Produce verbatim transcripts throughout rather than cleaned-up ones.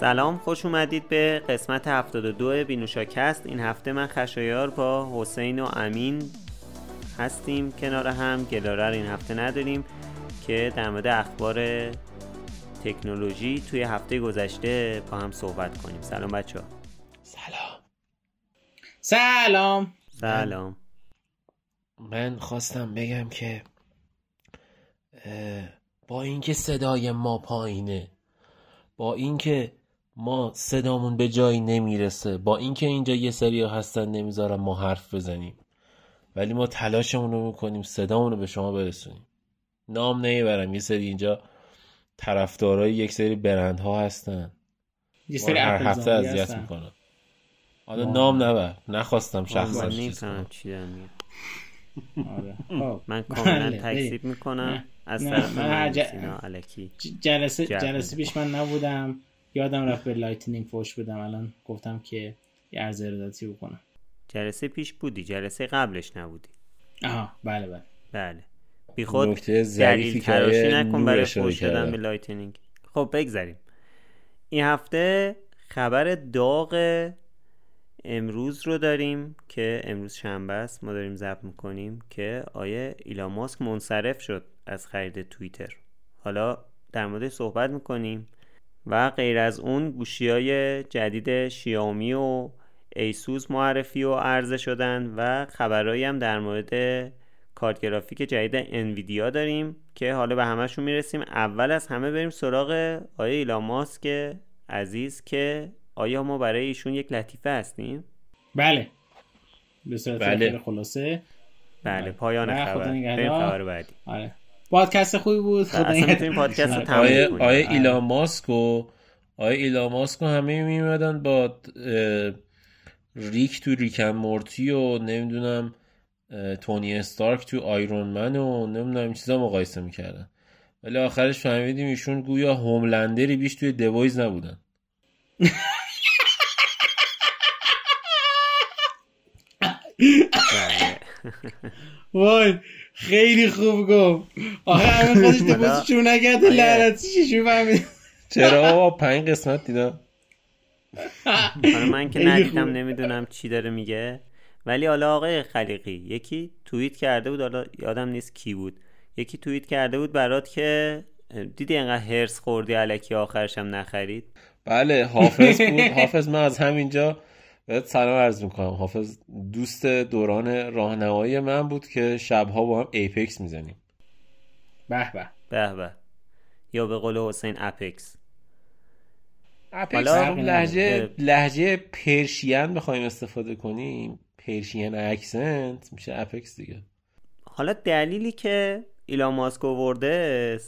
سلام، خوش اومدید به قسمت هفتاد و دو بینوشاکست. این هفته من خشایار با حسین و امین هستیم کنار هم. گلارر این هفته نداریم که در مورد اخبار تکنولوژی توی هفته گذشته با هم صحبت کنیم. سلام بچه‌ها. سلام سلام سلام. من خواستم بگم که با اینکه صدای ما پایینه، با اینکه ما صدامون به جایی نمیرسه، با اینکه اینجا یه سری هستن نمیذارن ما حرف بزنیم، ولی ما تلاشمون رو میکنیم صدامون رو به شما برسونیم. نام نمیبرم، یه سری اینجا طرفدارای یک سری برندها هستن، یه سری هر هفته اذیت میکنن. حالا نام نبر، نخواستم شخصا چیز کنم. آره. من کاملا تکذیب میکنم از طرف سینا الکی. جلسه جلسه پیش من نبودم، یادم رفت به لایتنینگ فوش بدم. الان گفتم که یه عرض ارادتی بکنم. جلسه پیش بودی، جلسه قبلش نبودی. آها بله بله بله. بی خود دلیل تراشی نکن برای فوش دادن به لایتنینگ. خب بگذاریم. این هفته خبر داغ امروز رو داریم که امروز شنبه است، ما داریم ضبط میکنیم، که آیا ایلان ماسک منصرف شد از خرید توییتر. حالا در موردش صحبت میکنیم و غیر از اون گوشی‌های جدید شیائومی و ایسوس معرفی و عرضه شدن و خبرایی هم در مورد کارت گرافیک جدید انویدیا داریم که حالا به همه‌شون میرسیم. اول از همه بریم سراغ آیا ایلان ماسک عزیز که آیا ما برای ایشون یک لطیفه هستیم؟ بله. به صورت بله. خلاصه. بله، پایان خبر. بریم خبر بعدی. آره. پادکست خوبی بود. خدا این پادکست رو تمام کنید. آیا ایلان ماسک و آیا ایلان ماسک همه میمدن با ریک تو ریک اند مورتی و نمیدونم تونی استارک تو آیرون من و نمیدونم چیزا مقایسه میکردن. ولی آخرش فهمیدیم ایشون گویا هوملندری بیش توی دی وایز نبودن. وای خیلی خوب گفت. آخه همه خودش دبوسشون نگرد لعنتی چیشون فهمید. چرا با پنج قسمت دیدم. من که ندیدم نمیدونم چی داره میگه. ولی حالا آقای خلیقی یکی توییت کرده بود، حالا یادم نیست کی بود، یکی توییت کرده بود برات که دیدی اینقدر هرس خوردی الکی آخرش هم نخرید. بله حافظ بود. حافظ من از همینجا بهت سلام عرض میکنم. حافظ دوست دوران راهنمایی من بود که شبها با هم ایپکس میزنیم. به به به به، یا به قول حسین اپکس. اپکس هم لهجه لهجه پرشین بخوایم استفاده کنیم، پرشین اکسنت میشه اپکس دیگه. حالا دلیلی که ایلان ماسک آورده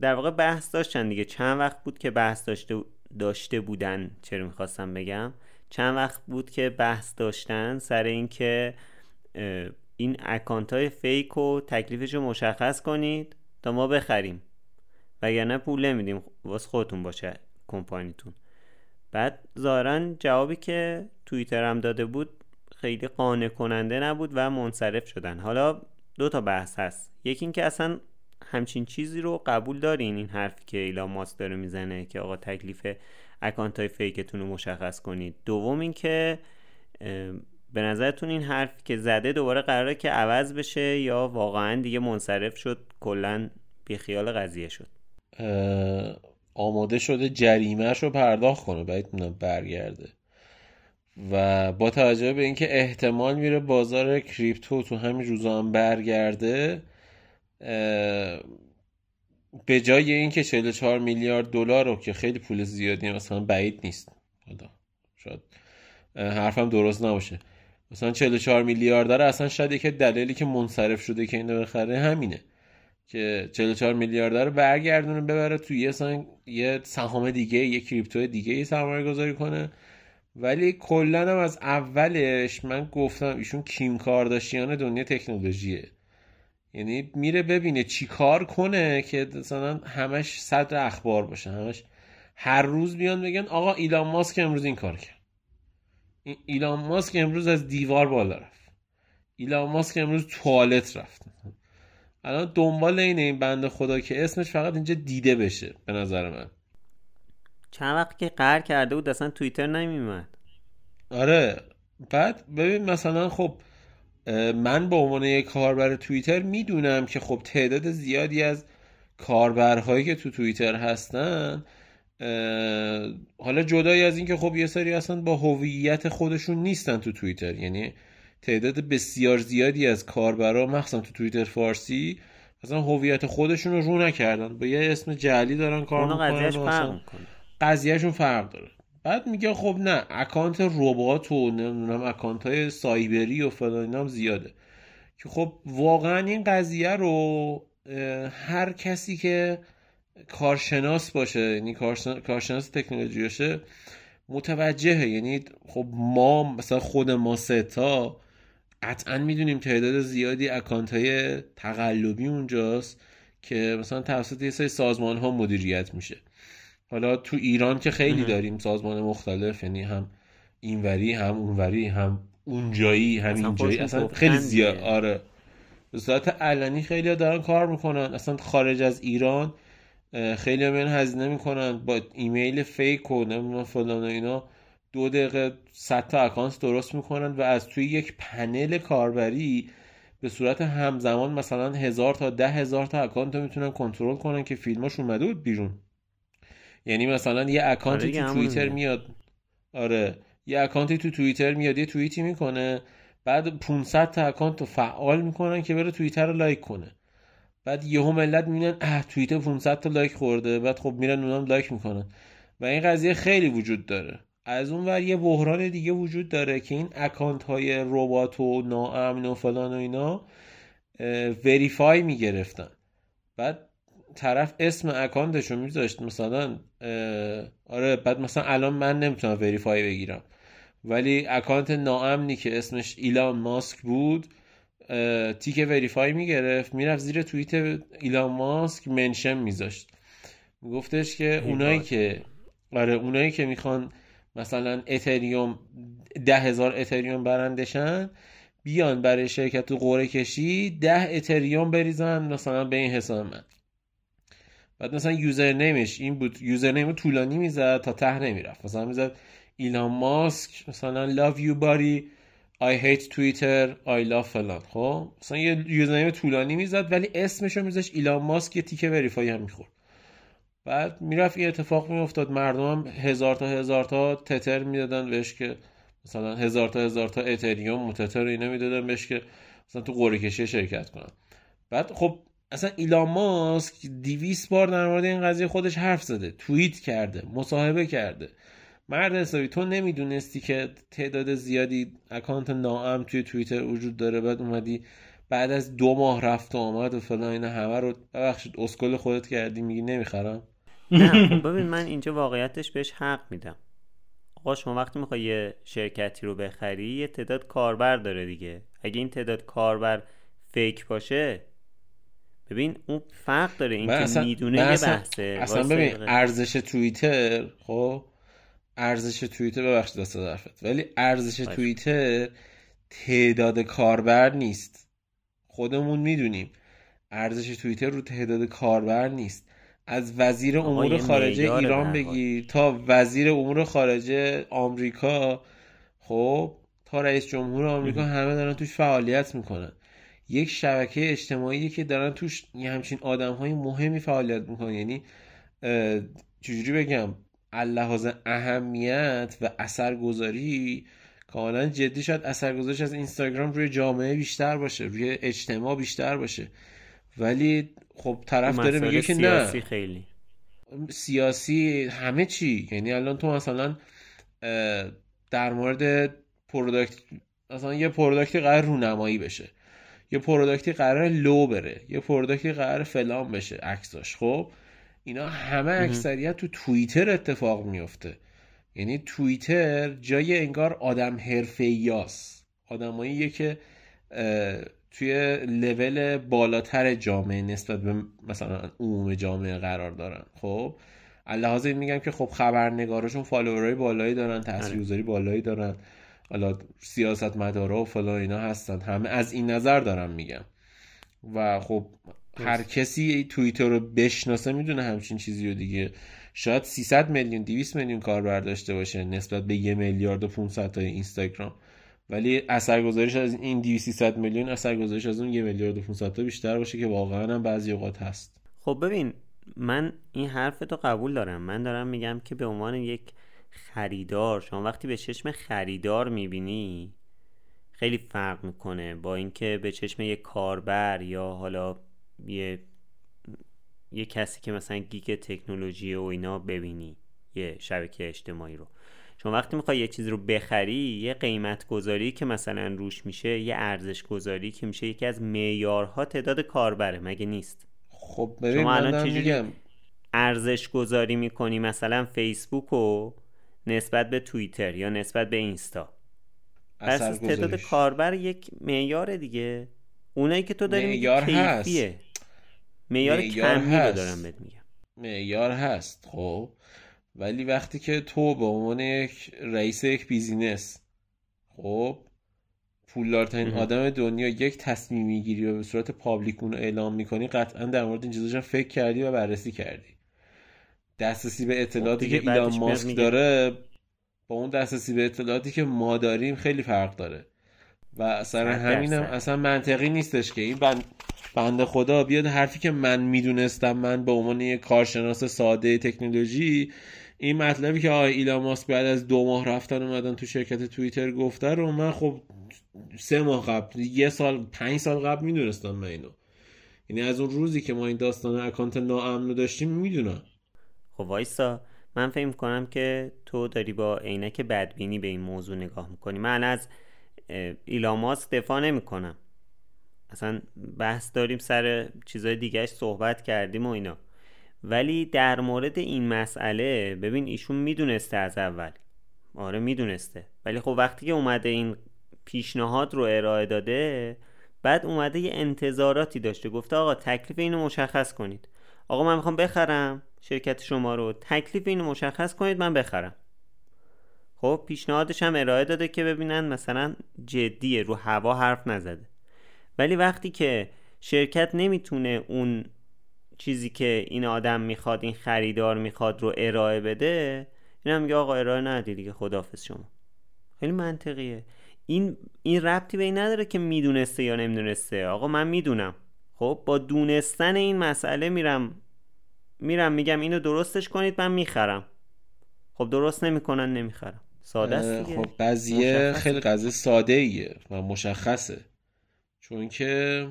در واقع بحث داشتن دیگه. چند وقت بود که بحث داشته داشته بودن چرا میخواستم بگم چند وقت بود که بحث داشتن سر این که این اکانت های فیک و تکلیفش رو مشخص کنید تا ما بخریم، وگرنه پول نمیدیم، واسه خودتون باشه کمپانیتون. بعد ظاهرا جوابی که توییتر هم داده بود خیلی قانع کننده نبود و منصرف شدن. حالا دو تا بحث هست، یکی این که اصلا همچین چیزی رو قبول دارین، این حرفی که ایلان ماسک داره میزنه که آقا تکلیف اکانتای فیکتون رو مشخص کنید. دوم این که به نظرتون این حرفی که زده دوباره قراره که عوض بشه یا واقعا دیگه منصرف شد، کلا بی خیال قضیه شد، آماده شده جریمه‌شو پرداخت کنه، باید اونم برگرده. و با توجه به اینکه احتمال میره بازار کریپتو تو همین روزا هم برگرده، به جای اینکه چهل و چهار میلیارد دلار رو که خیلی پول زیادیه، مثلا بعید نیست، شاید حرفم درست نباشه، مثلا چهل و چهار میلیارد داره، اصلا شاید یک دلیلی که منصرف شده که اینو بخره همینه که چهل و چهار میلیارد رو برگردونه ببره توی یه سن... یه سهام دیگه، یه کریپتو دیگه یه سرمایه گذاری کنه. ولی کلن هم از اولش من گفتم ایشون کیم کارداشیان دنیا تکنولوژیه، یعنی میره ببینه چی کار کنه که مثلا همش صدر اخبار باشه، همش هر روز بیان بگن آقا ایلان ماسک امروز این کار کرد، ایلان ماسک امروز از دیوار بالا رفت، ایلان ماسک امروز توالت رفت. الان دنبال اینه این بنده خدا که اسمش فقط اینجا دیده بشه. به نظر من چند وقت که قهر کرده بود اصلا توییتر نمیومد. آره بعد ببین مثلا خب من به عنوان یک کاربر توییتر میدونم که خب تعداد زیادی از کاربرهایی که تو توییتر هستن، حالا جدای از این که خب یه سری اصلا با هویت خودشون نیستن تو توییتر، یعنی تعداد بسیار زیادی از کاربرها مخصوصا تو توییتر فارسی اصلا هویت خودشون رو رو نکردن، با یه اسم جعلی دارن کار میکنن، قضیهشون فرق داره. بعد میگه خب نه اکانت ربات و نمیدونم اکانت‌های سایبری و فلان اینا هم زیاده که خب واقعا این قضیه رو هر کسی که کارشناس باشه، یعنی کارشناس تکنولوژی باشه متوجهه. یعنی خب ما مثلا خود ما ستا قطعا میدونیم تعداد زیادی اکانت‌های تقلبی اونجاست که مثلا توسط یه سری سازمان‌ها مدیریت میشه. حالا تو ایران که خیلی داریم سازمان مختلف، یعنی هم اینوری هم اونوری هم اونجایی هم اینجایی، اصلا خیلی زیاد. آره به صورت علنی خیلی دارن کار میکنن، اصلا خارج از ایران خیلی همین هزینه میکنن با ایمیل فیک و نمیدونم فلان و اینا، دو دقیقه صد تا اکانت درست میکنن و از توی یک پنل کاربری به صورت همزمان مثلا هزار تا ده هزار تا اکانت رو میتونن کنترل کنن که فیلماش اومده بود بیرون. یعنی مثلا یه اکانتی تو توییتر میاد، آره یه اکانتی تو توییتر میاد یه توییتی میکنه، بعد پانصد تا اکانت رو فعال میکنن که بره توییتر رو لایک کنه، بعد یهو ملت میبینن اه توییت پانصد تا لایک خورده، بعد خب میرن اونام لایک میکنن و این قضیه خیلی وجود داره. از اون ور یه بحران دیگه وجود داره که این اکانت های ربات و ناامن و فلان و اینا وریفای میگرفتن، بعد طرف اسم اکانتش رو میذاشت مثلا آره، بعد مثلا الان من نمیتونم وریفای بگیرم ولی اکانت ناامنی که اسمش ایلان ماسک بود تیک وریفای میگرفت، میرفت زیر توییت ایلان ماسک منشن میذاشت، میگفتش که اونایی که آره اونایی که میخوان مثلا اتریوم ده هزار اتریوم برندشن بیان برای شرکت تو قرعه کشی ده اتریوم بریزن مثلا به این حساب من. بعد مثلا یوزر نیمش این بود، یوزر نیم طولانی میزد تا ته نمیرفت، مثلا میزد ایلان ماسک مثلا love you buddy I hate Twitter I love فلان. خب مثلا یه یوزر نیم طولانی میزد ولی اسمشو میذاش ایلان ماسک، یه تیکه وریفای هم میخورد. بعد میرفت این اتفاق میافتاد، مردم هزار تا هزار تا تتر میدادن بهش که مثلا هزار تا هزار تا اتریوم متتر اینا میدادن بهش که مثلا تو قرعه کشی شرکت کنن. بعد خب اصلا ایلان ماسک دویست بار در مورد این قضیه خودش حرف زده، توییت کرده، مصاحبه کرده. مرد حسابی تو نمیدونستی که تعداد زیادی اکانت ناامن توی توییتر وجود داره، بعد اومدی بعد از دو ماه رفت و آمد و فلان اینا همه رو ببخشید اسکل خودت کردی میگی نمیخرم. نه ببین من اینجا واقعیتش بهش حق میدم. آقا شما وقتی میخوای یه شرکتی رو بخری یه تعداد کاربر داره دیگه، اگه این تعداد کاربر فیک باشه ببین اون فرق داره، این که میدونه یه بحثه. اصلا ببین ارزش توییتر، خب ارزش توییتر ببخشید دست درفت، ولی ارزش توییتر تعداد کاربر نیست، خودمون میدونیم ارزش توییتر رو تعداد کاربر نیست. از وزیر امور خارجه ایران بگیر تا وزیر امور خارجه آمریکا، خب تا رئیس جمهور آمریکا، همه دارن توش فعالیت میکنن. یک شبکه اجتماعی که دارن توش یه همچین آدم‌های مهمی فعالیت میکنن، یعنی چجوری بگم از لحاظ اهمیت و اثرگذاری کاملا جدی شد. اثرگذاریش از اینستاگرام روی جامعه بیشتر باشه، روی اجتماع بیشتر باشه، ولی خب طرف داره میگه که نه سیاسی، خیلی سیاسی همه چی. یعنی الان تو مثلا در مورد پروداکت، مثلا یه پروداکتی قرار رونمایی بشه، یه پروداکتی قرار لو بره، یه پروداکتی قرار فلان بشه عکساش، خب اینا همه اکثریت تو توییتر اتفاق میفته. یعنی توییتر جای انگار آدم حرفه‌ایاست، آدماییه که توی لول بالاتر جامعه نسبت به مثلا عموم جامعه قرار دارن. خب الحاظ این میگم که خب خبرنگاراشون فالوورای بالایی دارن، تاثیرگذاری بالایی دارن، حالا سیاستمدارا و فلان اینا هستن، همه از این نظر دارم میگم. و خب هر کسی توییتر رو بشناسه میدونه همچین چیزی رو دیگه. شاید سیصد میلیون دویست میلیون کاربر داشته باشه نسبت به یک میلیارد و پانصد تا اینستاگرام، ولی اثرگذاریش از این دویست تا سیصد میلیون اثرگذاریش از اون یک میلیارد و پانصد تا بیشتر باشه که واقعا هم بعضی اوقات هست. خب ببین من این حرفتو قبول دارم، من دارم میگم که به عنوان یک خریدار شما وقتی به چشم خریدار میبینی خیلی فرق میکنه با اینکه به چشم یک کاربر یا حالا یه یه کسی که مثلا گیگ تکنولوژی و اینا ببینی یه شبکه اجتماعی رو. شما وقتی میخوای یه چیز رو بخری یه قیمت گذاری که مثلا روش میشه، یه ارزش گذاری که میشه، یکی از معیارها تعداد کاربره، مگه نیست؟ خب ببین شما الان چجوری ارزش گذاری میکنی مثلا فیسبوک رو نسبت به توییتر یا نسبت به اینستا؟ بس از تعداد کاربر یک معیار دیگه. اونایی که تو داری معیار هست، معیار کمی رو دارم بهت میگم، معیار هست. خب ولی وقتی که تو به عنوان یک رئیس یک بیزینس، خب پولدارترین آدم دنیا، یک تصمیم میگیری و به صورت پابلیک اون اعلام میکنی، قطعا در مورد این چیزاش فکر کردی و بررسی کردی. دسترسی به اطلاعاتی که ایلان ماسک داره با اون دسترسی به اطلاعاتی که ما داریم خیلی فرق داره و اصلا همینم اصلا منطقی نیستش که این بند بنده خدا بیاد حرفی که من میدونستم، من به عنوان یک کارشناس ساده تکنولوژی، این مطلبی که آقای ایلان ماسک بعد از دو ماه رفتن اومدن تو شرکت توییتر گفته رو من خب سه ماه قبل، یه سال، پنج سال قبل میدونستم من اینو، یعنی از اون روزی که ما این داستان اکانت ناامن رو داشتیم میدونم. خب وایسا من فهم کنم که تو داری با عینک بدبینی به این موضوع نگاه میکنی. من از ایلان ماسک دفاع نمیکنم، اصلا بحث داریم سر چیزای دیگهش صحبت کردیم و اینا، ولی در مورد این مسئله ببین ایشون میدونسته از اول، آره میدونسته، ولی خب وقتی که اومده این پیشنهاد رو ارائه داده بعد اومده یه انتظاراتی داشته، گفته آقا تکلیف اینو مشخص کنید، آقا من میخوام بخرم شرکت شما رو، تکلیف اینو مشخص کنید من بخرم. خب پیشنهادش هم ارائه داده که ببینن مثلا جدیه، رو هوا حرف نزده. ولی وقتی که شرکت نمیتونه اون چیزی که این آدم میخواد، این خریدار میخواد رو ارائه بده، این هم میگه آقا ارائه ندی دیگه، خداحافظ شما. خیلی منطقیه. این این ربطی به این نداره که میدونسته یا نمیدونسته. آقا من میدونم، خب با دونستن این مسئله میرم میرم میگم اینو درستش کنید من میخرم. خب درست نمیکنن نمیخرم، ساده است دیگه. خب قضیه خیلی قضیه ساده ایه و مشخصه، چون که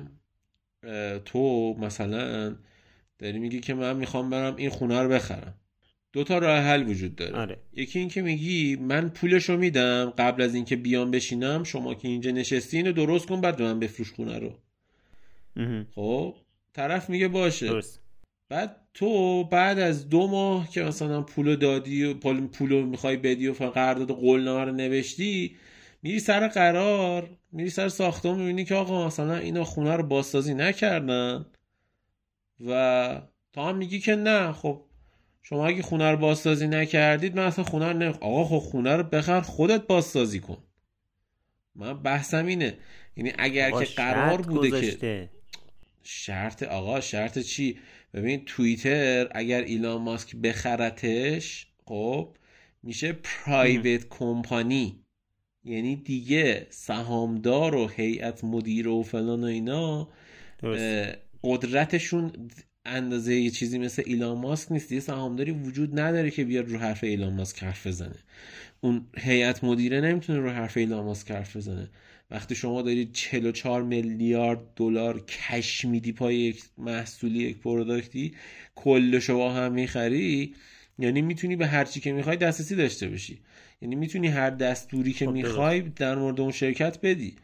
تو مثلا داری میگی که من میخوام برم این خونه رو بخرم. دو تا راه حل وجود داره. آره. یکی این که میگی من پولشو میدم قبل از اینکه بیام بشینم، شما که اینجا نشستی اینو درست کن بعد من بفروش خونه رو. خب طرف میگه باشه. درست. بعد تو بعد از دو ماه که مثلا پولو دادی و پولو میخوای بدی و قرارداد و قولنامه رو نوشتی، میری سر قرار، میری سر ساختمون، میبینی که آقا مثلا اینا خونه رو بازسازی نکردن و تا هم میگی که نه خب شما اگه خونه رو بازسازی نکردید من اصلا خونه رو نم... آقا خب خونه رو بخر خودت بازسازی کن. من بحثم اینه، یعنی اگر که قرار بوده گذاشته. که شرط آقا شرط چی؟ ببین توییتر اگر ایلان ماسک بخرتش خب میشه پرایوت کمپانی، یعنی دیگه سهامدار و هیئت مدیره و فلان و اینا قدرتشون اندازه یه چیزی مثل ایلان ماسک نیست. یه سهامداری وجود نداره که بیاد رو حرف ایلان ماسک حرف بزنه، اون هیئت مدیره نمیتونه رو حرف ایلان ماسک حرف بزنه. وقتی شما دارید چهل و چهار میلیارد دلار کش میدی پای یک محصولی، یک پروداکتی، کلشو با هم میخری، یعنی میتونی به هر چی که میخوای دسترسی داشته باشی، یعنی میتونی هر دستوری که خب میخوای در مورد اون شرکت بدی.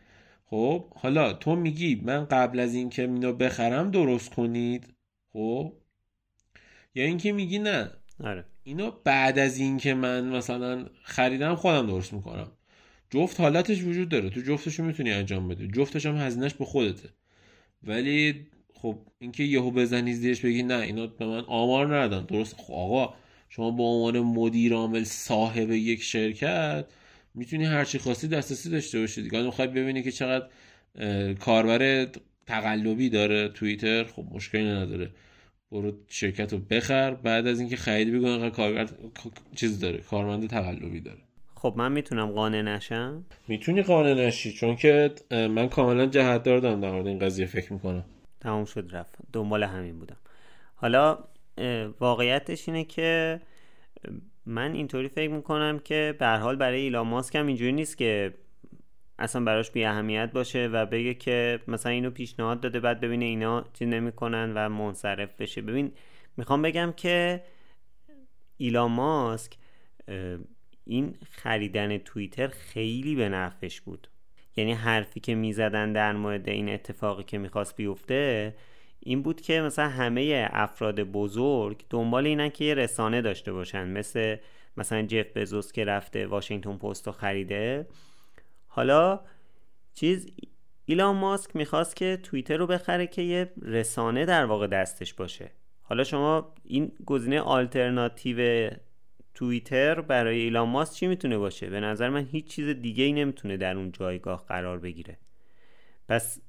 خب حالا تو میگی من قبل از این که اینو بخرم درست کنید، خب یا اینکه میگی نه آره. اینو بعد از این که من مثلا خریدم خودم درست میکنم. جفت حالتش وجود داره، تو جفتشو میتونی انجام بدی، جفتش هم هزینهش به خودته. ولی خب اینکه یهو بزنی زیرش بگی نه اینا به من آمار ندادن درست، خب آقا شما به عنوان مدیر عامل صاحب یک شرکت میتونی هر چی خواستی دسترسی داشته باشی دیگه. الان میخوای ببینی که چقدر کاربر تقلبی داره توییتر، خب مشکلی نداره، برو شرکت رو بخر، بعد از اینکه خریدی بگو آقا کارگر چیز داره، کارمند تقلبی داره. خب من میتونم قانع نشم؟ میتونی قانع نشی، چون که من کاملا جهت داردم در مورد این قضیه فکر میکنم. تمام شد رفت، دنبال همین بودم. حالا واقعیتش اینه که من اینطوری فکر میکنم که به هر حال برای ایلان ماسک هم اینجوری نیست که اصلا براش بی اهمیت باشه و بگه که مثلا اینو پیشنهاد داده بعد ببینه اینا چیز نمیکنن و منصرف بشه. ببین میخوام بگم که ایلان ماسک این خریدن توییتر خیلی به نفعش بود، یعنی حرفی که میزدن در مورد این اتفاقی که میخواست بیفته این بود که مثلا همه افراد بزرگ دنبال اینن که یه رسانه داشته باشن، مثل مثلا جف بزوس که رفته واشنگتن پست رو خریده. حالا چیز ایلان ماسک میخواست که توییتر رو بخره که یه رسانه در واقع دستش باشه. حالا شما این گزینه آلترناتیو توییتر برای ایلان ماسک چی میتونه باشه؟ به نظر من هیچ چیز دیگه ای نمیتونه در اون جایگاه قرار بگیره. پس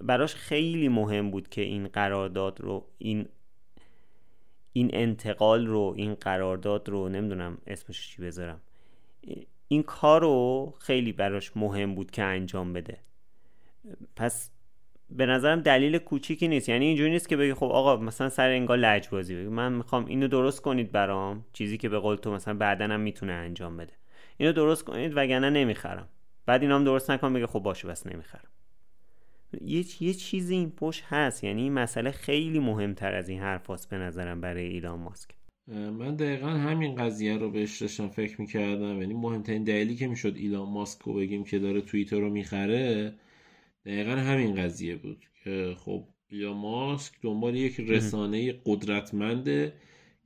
براش خیلی مهم بود که این قرارداد رو، این این انتقال رو، این قرارداد رو، نمیدونم اسمش چی بذارم، این کار رو خیلی براش مهم بود که انجام بده. پس به نظرم دلیل کوچیکی نیست، یعنی اینجوری نیست که بگی خب آقا مثلا سر انگار لجبازی بگی من میخوام اینو درست کنید برام، چیزی که به قول تو مثلا بعدن هم میتونه انجام بده، اینو درست کنید وگرنه نمیخرم، بعد اینا هم درست نکنم بگه خب باشه بس نمیخرم. یه یه چیزی این پشت هست، یعنی این مسئله خیلی مهمتر از این حرف هست به نظرم برای ایلان ماسک. من دقیقا همین قضیه رو بهش داشتم فکر میکردم، یعنی مهمترین دلیلی که میشد ایلان ماسک رو بگیم که داره توییتر رو میخره دقیقا همین قضیه بود که خب ایلان ماسک دنبال یک رسانه قدرتمنده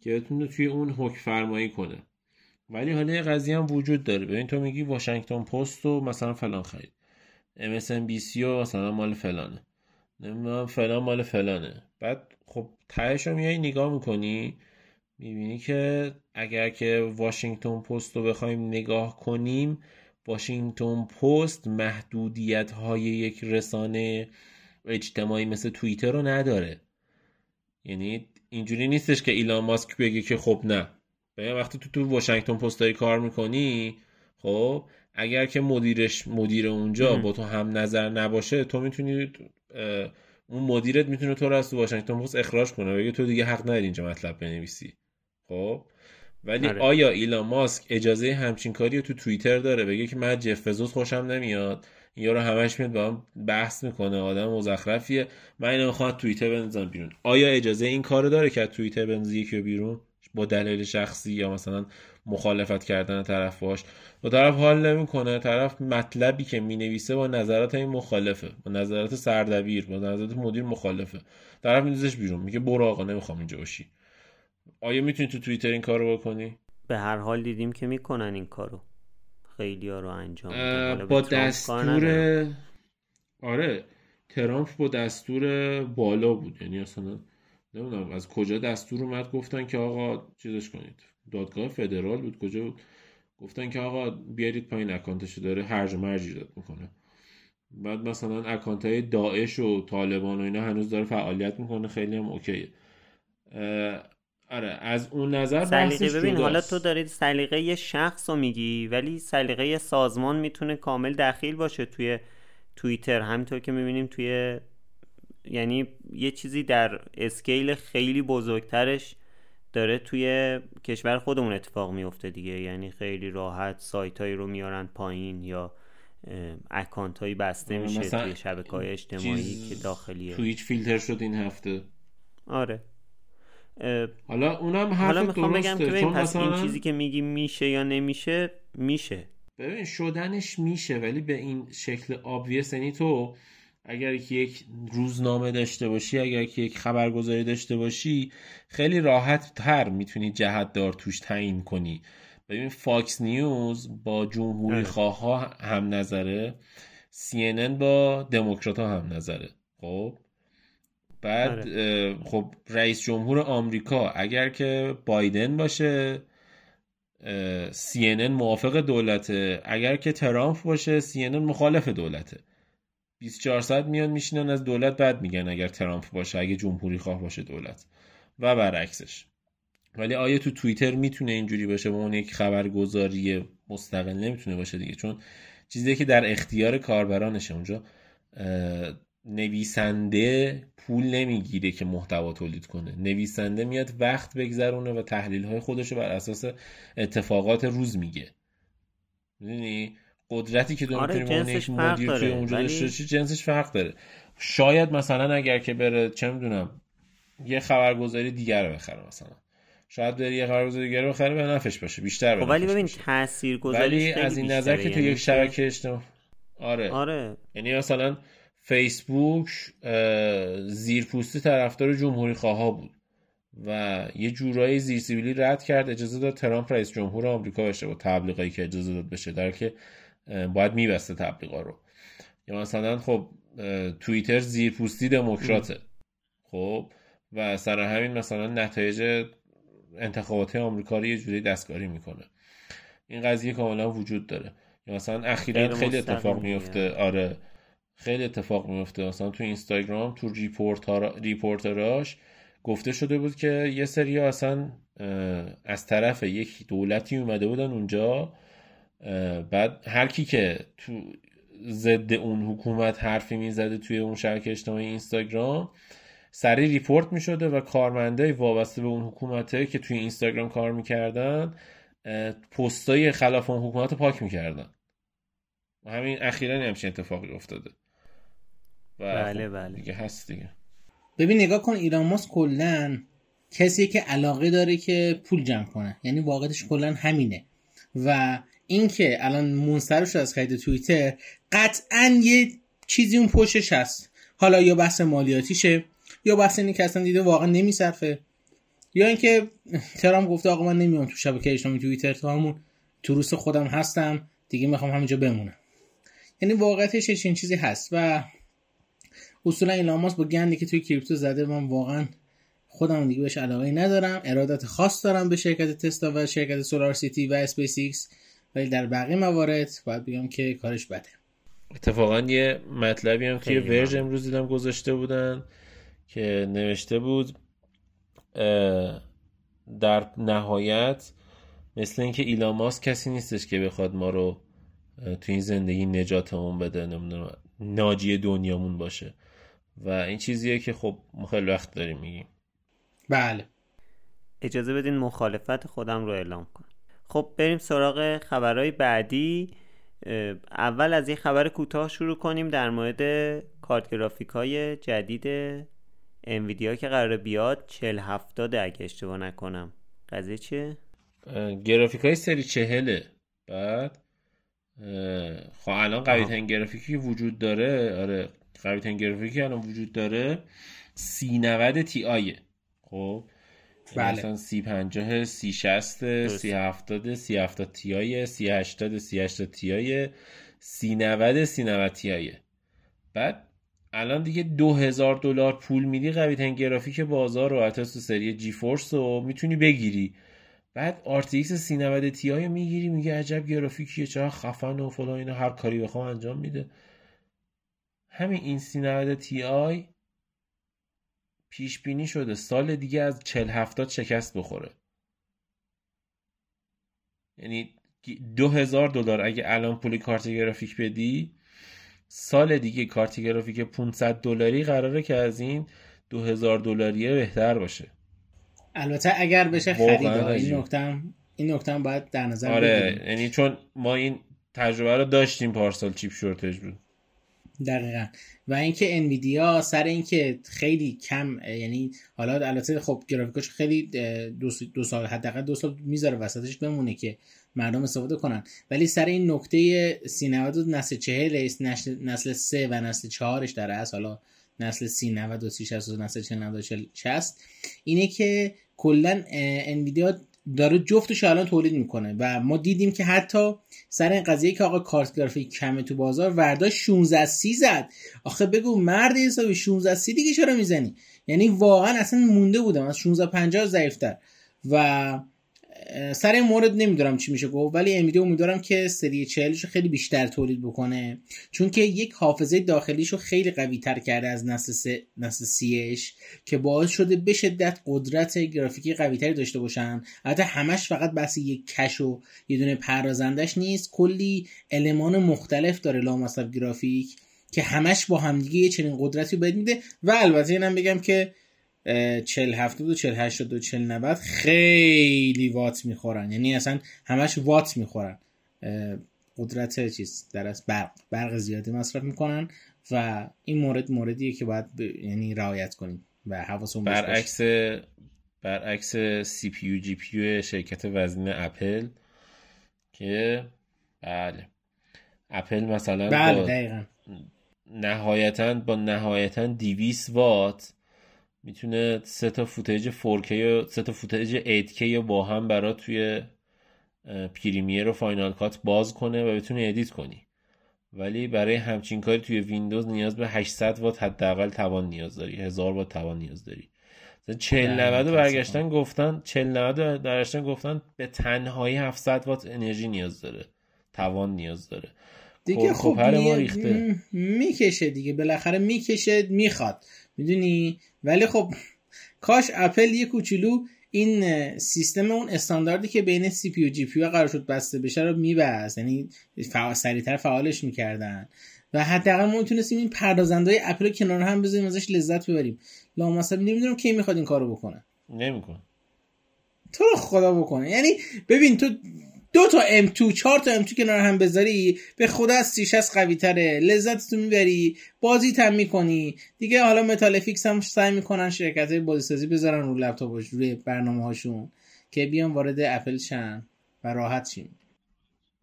که بتونه توی اون حکم فرمایی کنه. ولی حالا یه قضیه هم وجود داره، ببین تو میگی واشنگتن پست رو مثلا فلان خرید، ام اس ام بی سی رو مثلا مال فلانه، نمیدونم فلان مال فلانه، بعد خب تهش رو میای نگاه میکنی میبینی که اگر که واشنگتن پست رو بخوایم نگاه کنیم، واشنگتن پست محدودیت های یک رسانه اجتماعی مثل توییتر رو نداره. یعنی اینجوری نیستش که ایلان ماسک بگه که خب نه، به وقتی تو تو واشنگتن پست داری کار میکنی، خب اگر که مدیرش مدیر اونجا با تو هم نظر نباشه، تو میتونی اون مدیرت میتونه تو رو از واشنگتن پست اخراج کنه، بگه تو دیگه حق نداری اینجا مطلب بنویسی. خب ولی هره. آیا ایلان ماسک اجازه همچین کاری رو تو توییتر داره؟ بگه که من جف بزوس خوشم نمیاد، این یارو همش میاد با من بحث میکنه، آدم مزخرفیه، من اینو میخوام توییتر بندازم بیرون. آیا اجازه این کارو داره که توییتر بندازی یکی رو بیرون با دلیل شخصی یا مثلا مخالفت کردن طرف باش؟ و طرف حال نمیکنه، طرف مطلبی که مینویسه با نظرات این مخالفه، با نظرات سردبیر، با نظرات مدیر مخالفه، طرف میندازش بیرون، میگه برو آقا نمیخوام اینجا باشی. آیا میتونی تو توییتر این کارو بکنی؟ به هر حال دیدیم که میکنن این کارو، خیلی‌ها رو انجام میدن با دستور. آره ترامپ با دستور بالا بود، یعنی اصلا نمیدونم از کجا دستور اومد، گفتن که آقا چیزش کنید، دادگاه فدرال بود کجا بود، گفتن که آقا بیارید پایین اکانتشو داره هرج و مرج ایجاد میکنه. بعد مثلا اکانتای داعش و طالبان و اینا هنوز داره فعالیت میکنه، خیلی هم اوکیه. آره از اون نظر سلیقه. ببین حالا تو دارید سلیقه یه شخصو میگی، ولی سلیقه یه سازمان میتونه کامل دخیل باشه توی توییتر، همینطور که میبینیم توی، یعنی یه چیزی در اسکیل خیلی بزرگترش داره توی کشور خودمون اتفاق میفته دیگه، یعنی خیلی راحت سایتایی رو میارن پایین یا اکانتایی بسته میشه توی شبکه‌های اجتماعی که داخلیه. توییچ فیلتر شد این هفته. آره حالا اونم حالا میخوام بگم که ببین پس مثلا این چیزی که میگی میشه یا نمیشه، میشه، ببین شدنش میشه ولی به این شکل obvious. یعنی تو اگر که یک روزنامه داشته باشی، اگر که یک خبرگزاری داشته باشی، خیلی راحت تر میتونی جهت دار توش تعیین کنی. ببین فاکس نیوز با جمهوری خواها هم نظره، سی ان ان با دموکرات ها هم نظره. خب بعد خب رئیس جمهور آمریکا اگر که بایدن باشه سی ان ان موافق دولته، اگر که ترامپ باشه سی ان ان مخالف دولته. بیست و چهار ساعت میان میشینن از دولت بد میگن اگر ترامپ باشه، اگه جمهوری خواه باشه دولت و برعکسش. ولی آیا تو توییتر میتونه اینجوری باشه؟ با اون یک خبرگزاری مستقل نمیتونه باشه دیگه، چون چیزی که در اختیار کاربرانشه. اونجا نویسنده پول نمیگیره که محتوا تولید کنه، نویسنده میاد وقت بگذرونه و تحلیل‌های خودش رو بر اساس اتفاقات روز میگه. میدونی قدرتی که دو میتونیم اون یک مدیر توی اونجا داشته باشه جنسش فرق داره. شاید مثلا اگر که بره چه میدونم یه خبرگزاری دیگر رو بخره، مثلا شاید بره یه خبرگزاری دیگر رو بخره به نفعش باشه بیشتر. خب ولی ببین تاثیرگذاریش خیلی از این نظر که تو یک شبکه اجتماعی آره آره یعنی مثلا فیسبوک زیرپوستی طرفدار جمهوری خواها بود و یه جورایی زیرسیبیلی رد کرد، اجازه داد ترامپ رئیس جمهور آمریکا بشه با تبلیغاتی که اجازه داد بشه، در که باید میبسته تبلیغا رو. یا مثلا خب توییتر زیرپوستی دموکراته، خب و سر همین مثلا نتایج انتخابات آمریکا رو یه جوری دستکاری میکنه. این قضیه کاملا وجود داره. یا مثلا اخیراً خیلی اتفاق میفته، آره خیلی اتفاق میفته، مثلا تو اینستاگرام تو ریپورتر ریپورتراش گفته شده بود که یه سری اصلا از طرف یک دولتی اومده بودن اونجا، بعد هر کی که تو ضد اون حکومت حرفی میزده توی اون شبکه اجتماعی اینستاگرام سریع ریپورت میشده و کارمندای وابسته به اون حکومته که توی اینستاگرام کار میکردن پستای خلاف اون حکومت رو پاک میکردن. همین اخیراً همچین اتفاقی افتاده. بله بله دیگه هست دیگه. ببین نگاه کن، ایلان ماسک کلاً کسی که علاقه داره که پول جمع کنه، یعنی واقعیتش کلاً همینه. و اینکه الان منصرفش از خرید توییتر قطعاً یه چیزی اون پشتش هست، حالا یا بحث مالیاتیشه یا بحث اینه که اصلا دیده واقعاً نمیصرفه، یا اینکه ترامپ گفته آقا من نمیام تو شبکه اجتماعی توییتر، تو همون تو روس خودم هستم دیگه، میخوام همینجا بمونم. یعنی واقعیتش این چیزی هست و اصولا ایلان ماسک با گندی که توی کریپتو زده من واقعا خودم دیگه بهش علاقه ندارم. ارادت خاص دارم به شرکت تسلا و شرکت سولار سیتی و اسپیس ایکس، ولی در بقیه موارد باید بگم که کارش بده. اتفاقا یه مطلبی هم توی ورج امروز دیدم گذاشته بودن که نوشته بود در نهایت مثل اینکه ایلان ماسک کسی نیستش که بخواد ما رو تو این زندگی نجاتمون بده، نمیدونم ناجی دنیامون باشه، و این چیزیه که خب خیلی وقت داریم میگیم. بله اجازه بدین مخالفت خودم رو اعلام کنم. خب بریم سراغ خبرهای بعدی. اول از یه خبر کوتاه شروع کنیم در مورد کارت گرافیک‌های جدید انویدیا که قراره بیاد چهل هفتاد اگه اشتباه نکنم. قضیه چیه؟ گرافیک‌های سری چهله. بعد خب الان قوی ترین گرافیکی وجود داره، آره قوی ترین گرافیکی الان وجود داره سی نود تی آیه. خب بله. مثلا سی پنجاه، سی شصت، سی هفتاد، سی هفتاد تی آیه، سی هشتاد، سی هشتاد تی آیه، سی نود، سی نود تی آیه. بعد الان دیگه دو هزار دلار پول میدی قوی ترین گرافیک بازار رو حتی تو سری جی فورس رو میتونی بگیری. بعد آر تی ایکس سی نود Ti میگیری میگه عجب گرافیکیه چقدر خفن و فلان، اینا هر کاری بخوام انجام میده. همین این سی نود Ti پیش بینی شده سال دیگه از چهل هفتاد شکست بخوره. یعنی دو هزار دلار اگه الان پول کارت گرافیک بدی، سال دیگه کارت گرافیک پانصد دلاری قراره که از این دو هزار دلاریه بهتر باشه. البته اگر بشه خریده. این نکتهم این نکتهم باید در نظر آره بگیریم، یعنی چون ما این تجربه رو داشتیم پارسال چیپ شورتج بود. دقیقاً. و اینکه انویدیا سر اینکه خیلی کم، یعنی حالا البته خب گرافیکش خیلی دو, دو سال حداقل دو سال میذاره وسطش بمونه که مردم استفاده کنن، ولی سر این نکته سی نود نسل چهل نسل سه و نسل چهارش در اصل حالا نسل سی نود و سی شصت و نسل چهل نود و شصت اینه که کلا انویدیا داره جفتش الان تولید میکنه و ما دیدیم که حتی سر این قضیه که آقا کارت گرافیک کمه تو بازار وردا شانزده سی زد. آخه بگو مرد حسابی شانزده سی دیگه چرا میزنی؟ یعنی واقعا اصلا مونده بودم از شانزده پنجاه ضعیفتر. و سر این مورد نمیدونم چی میشه گفت، ولی انویدیا امیدوارم که سری چهلش خیلی بیشتر تولید بکنه، چون که یک حافظه داخلیشو خیلی قوی تر کرده از نسل سه، نسل سیش، که باعث شده به شدت قدرت گرافیکی قوی تری داشته باشن. البته همش فقط بحث یک کش و یه دونه پردازندش نیست، کلی المان مختلف داره لامصب گرافیک که همش با همدیگه یه چنین قدرتی بهت میده. و البته اینم بگم که چهل هفتاد و چهل هشتاد و چهل نود خیلی وات میخورن، یعنی اصلا همش وات میخورن، قدرت چیز در از برق برق زیادی مصرف میکنن و این مورد موردیه که باید ب... یعنی رعایت کنیم و حواسمون باشه. برعکس برعکس سی پی یو جی پی یو شرکت وزنه اپل که بله اپل مثلا بله دقیقاً نهایتاً با نهایتاً دویست وات میتونه سه تا فوتیج فور کی و سه تا فوتیج ایت کی با هم برات توی پریمیر و فاینال کات باز کنه و بتونی ادیت کنی، ولی برای همچین کاری توی ویندوز نیاز به هشتصد وات حداقل توان نیاز داری، هزار وات توان نیاز داری. مثلا چهل نود برگشتن گفتن چهل نود درشتن گفتن به تنهایی هفتصد وات انرژی نیاز داره، توان نیاز داره دیگه. خب م... میکشه دیگه، بالاخره میکشه، میخواد میدونی. ولی خب کاش اپل یه کوچولو این سیستم اون استانداردی که بین سی پی و جی پی و قرار شد بسته بشه رو میبست، یعنی فعال سریعتر فعالش میکردن و حداقل ما میتونستیم این پردازندهای اپل رو کنار هم بذاریم ازش لذت ببریم. لامصب نمیدونم کی میخواد این کارو بکنه. نمیکنه تو رو خدا بکنه. یعنی ببین تو دو تا ام تو چهار تا ام تو کنار هم بذاری به خدا از سیشس قوی تره، لذتتو میبری، بازی تم میکنی دیگه. حالا متالفیکس هم سعی میکنن شرکت های بازیسازی بذارن رو لپتاپش، روی برنامه هاشون که بیان وارد اپل شن و راحت شین.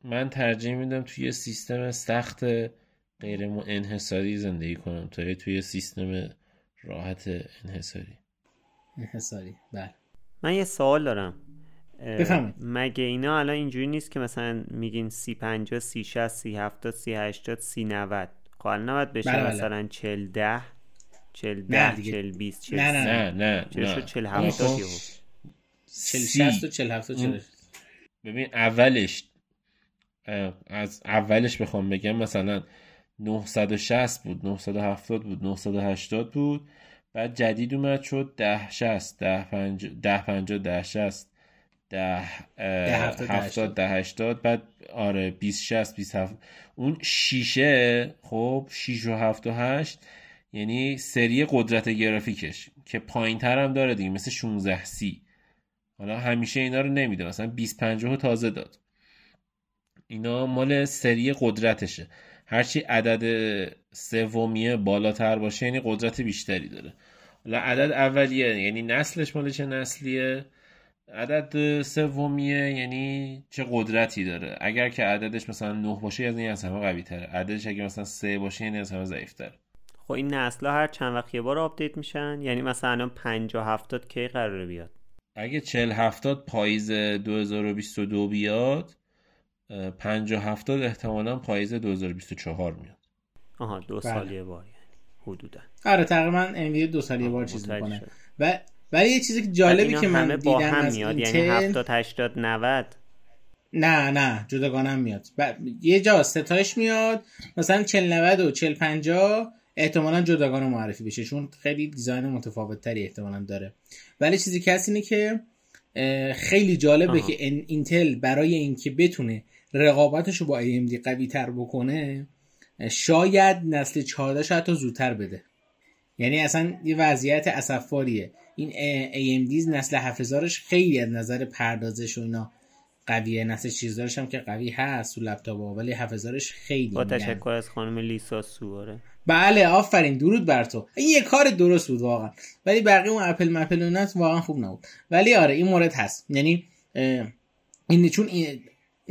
من ترجیح میدم توی سیستم سخت غیر انحصاری زندگی کنم تا توی سیستم راحت انحصاری. انحصاری بله. من یه سوال دارم. مگه اینا الان اینجوری نیست که مثلا میگین سی پنجاه، سی شصت، سی هفتاد، سی هشتاد، سی نود، خب نود بشه بله بله. مثلا چل ده، چل ده، چل بیست، چل نه نه نه چل چل هفتاد، چل شصت و چل هفتاد چل. ببین اولش از اولش بخوام بگم مثلا نهصد و شصت بود، نهصد و هفتاد بود، نهصد و هشتاد بود، بعد جدید اومد شد ده شصت، ده پنجاه، ده پنجاه، ده شصت، ده هفتاد، ده هشتاد، بعد آره بیست شست، بیست هفت. اون شیشه خب شیش و هفت و هشت یعنی سری قدرت گرافیکش که پایین تر هم داره دیگه، مثل شونزه سی. حالا همیشه اینا رو نمیده، مثلا بیست پنجه رو تازه داد. اینا مال سری قدرتشه، هرچی عدد سومیه بالاتر باشه یعنی قدرت بیشتری داره. حالا عدد اولیه یعنی نسلش مال چه نسلیه، عدد سومیه یعنی چه قدرتی داره. اگر که عددش مثلا نه باشه یعنی از همه قوی تره، عددش اگر مثلا سه باشه یعنی از همه ضعیف تره. خب این نسلا هر چند وقت یه بار آپدیت میشن، یعنی مثلا پنجاه هفتاد کی قراره بیاد؟ اگه چهل هفتاد پاییز دو هزار و بیست و دو بیاد، پنجاه هفتاد احتمالاً پاییز دو هزار و بیست و چهار میاد. آها دو سال یه بار یعنی حدودا. آره تقریبا انویدیا دو سال یه بار چیز میکنه. و ولی یه چیزی که جالبی که من دیدم از میاد اینتل، یعنی هفتاد هشتاد نود نه نه جداگانه هم میاد، ب... یه جا ستایش میاد مثلا چهل نود و چهل پنجاه احتمالا جداگانه معرفی بشه چون خیلی دیزاین متفاوت تری احتمالا داره. ولی چیزی که هست اینه که خیلی جالبه آها. که اینتل برای اینکه بتونه رقابتشو با ای ام دی قوی تر بکنه شاید نسل چهارده شاید تا زودتر بده، یعنی اصلا یه وضعیت اسفاریه. این ای ام دیز نسل هفت هزارش خیلی از نظر پردازش و اینا قویه، نسل شش هزارش هم که قوی هست تو لپتاپ‌ها، ولی هفت هزارش خیلی با تشکر از خانم لیسا سواره. بله آفرین درود بر تو، این یه کار درست بود واقعا، ولی بقیه اون اپل مپل اونات واقعا خوب نبود. ولی آره این مورد هست، یعنی این چون این...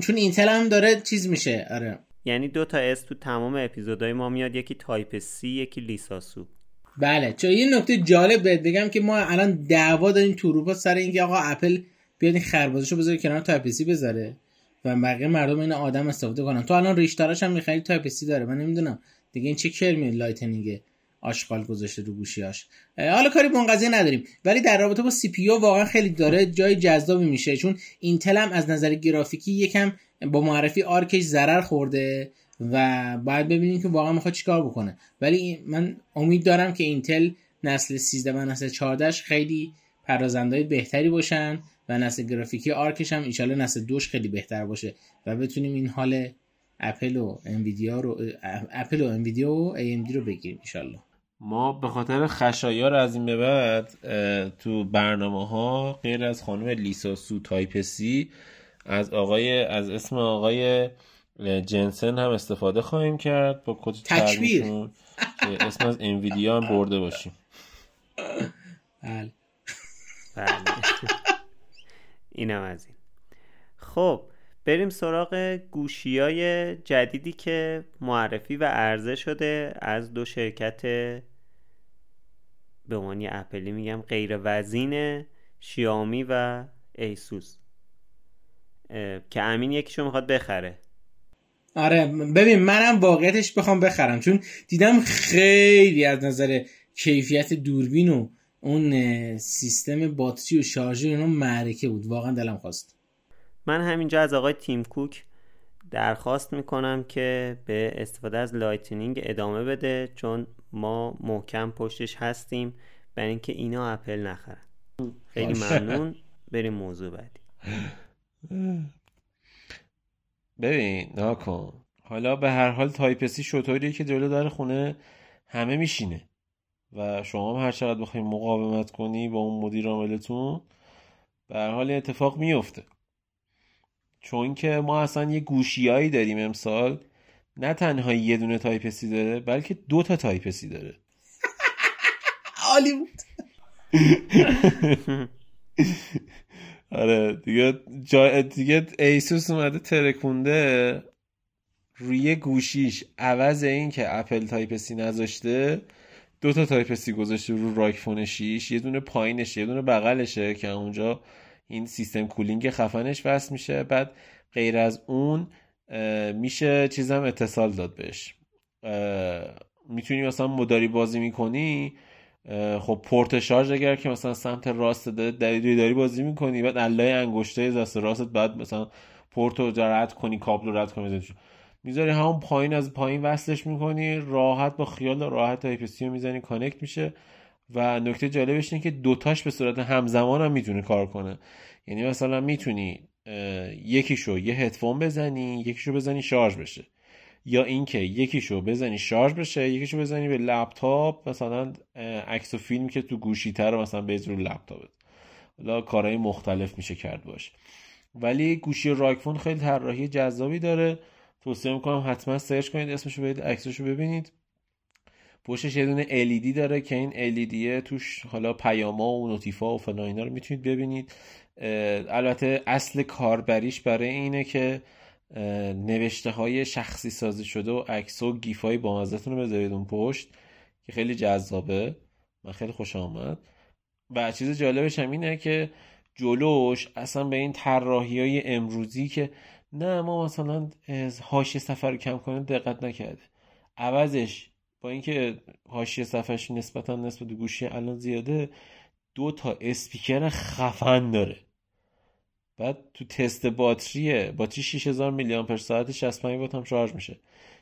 چون اینتل هم داره چیز میشه. آره یعنی دو تا اس تو تمام اپیزودهای ما میاد، یکی تایپ سی، یکی لیسا سو. بله چون یه نکته جالب بهت بگم که ما الان دعوا داریم تو اروپا سر اینکه آقا اپل بیاد این خربازشو بذاره کنار تایپ سی بذاره و بقیه مردم این آدم استفاده کنن. تو الان ریش داراش هم میخرید تایپ سی داره، من نمیدونم دیگه این چه کلمه لایتنینگه آشغال گذاشته رو گوشیاش. حالا کاری به اون قضیه نداریم، ولی در رابطه با سی پی یو واقعا خیلی داره جای جذابی میشه، چون اینتل هم از نظر گرافیکی یکم با معرفی آرکش ضرر خورده و باید ببینیم که واقعا میخواد چیکار بکنه. ولی من امید دارم که اینتل نسل سیزده و نسل چهارده اش خیلی پرازندهای بهتری باشن و نسل گرافیکی آرکش هم ان شاء الله نسل دوش خیلی بهتر باشه و بتونیم این حال اپل و انویدیا رو اپل و انویدیا و ای ام دی رو بگیریم ان شاء الله. ما به خاطر خشایار از این به بعد تو برنامه‌ها غیر از خانم لیساسو تایپ سی از آقای از اسم آقای جنسن هم استفاده خواهیم کرد با کد تکبیر که اسم از انویدیا هم برده باشیم. بله بله اینم از این. خب بریم سراغ گوشی‌های جدیدی که معرفی و عرضه شده از دو شرکت به معنی اپلی میگم غیر وزین، شیائومی و ایسوس، که امین یکیشو میخواد بخره. آره ببین منم واقعیتش بخوام بخرم، چون دیدم خیلی از نظر کیفیت دوربین و اون سیستم باتری و شارژر اون معرکه بود، واقعا دلم خواست. من همینجا از آقای تیم کوک درخواست میکنم که به استفاده از لایتنینگ ادامه بده، چون ما محکم پشتش هستیم برای اینکه اینا اپل نخرن. خیلی ممنون. بریم موضوع بعدی. ببین ناکن، حالا به هر حال تایپ سی شطوریه که جلو در خونه همه میشینه و شما هم هر چقدر بخوای مقاومت کنی با اون مدیر عاملتون به هر حال اتفاق میفته، چون که ما اصلا یه گوشیایی داریم امسال نه تنها یه دونه تایپ سی داره بلکه دو تا تایپ سی داره. عالی بود. آره دیگه جا... دیگه ایسوس اومده ترکونده روی گوشیش، عوض این که اپل تایپ سی نذاشته دو تا تایپ سی گذاشته رو راکفون شیش، یه دونه پایینشه یه دونه بغلشه که اونجا این سیستم کولینگ خفنش وصل میشه، بعد غیر از اون میشه چیزم اتصال داد بهش، میتونی مثلا مداری بازی میکنی خب پورت شارژ اگر که مثلا سمت راست داری داری بازی میکنی بعد علای انگشته دست راستت بعد مثلا پورت رو رد کنی کابل رو رد کنی میذاری همون پایین از پایین وصلش میکنی راحت با خیال راحت تایپ سی رو میزنی کانکت میشه. و نکته جالبش اینه که دوتاش به صورت همزمان هم میتونه کار کنه، یعنی مثلا میتونی یکیشو یه هدفون بزنی یکیشو بزنی شارژ بشه، یا اینکه یکیشو بزنی شارژ بشه یکیشو بزنی به لپتاپ مثلا عکس و فیلم که تو گوشی‌تر مثلا بذاری رو لپتاپت، حالا کارهای مختلف میشه کرد باش. ولی گوشی راکفون خیلی طراحی جذابی داره، توصیه میکنم حتما سرچ کنید اسمشو برید عکسشو ببینید. پشتش یه دونه ال ای دی داره که این ال ای دی توش حالا پیاما و نوتیفا و فلان اینا رو میتونید ببینید. البته اصل کاربریش برای اینه که نوشته های شخصی سازی شده و عکس و گیف های بامزه‌تون رو بذارید اون پشت که خیلی جذابه، من خیلی خوشم اومد. و چیز جالبش هم اینه که جلوش اصلا به این طراحی‌های امروزی که نه ما مثلا حاشیه صفحه رو کم کنه دقت نکرده، عوضش با اینکه حاشیه صفحه‌اش نسبتاً نسبت به گوشی الان زیاده دو تا اسپیکر خفن داره، بعد تو تست باتریه باتری شش هزار میلی آمپر ساعت شصت و پنج وات هم شارژ میشه،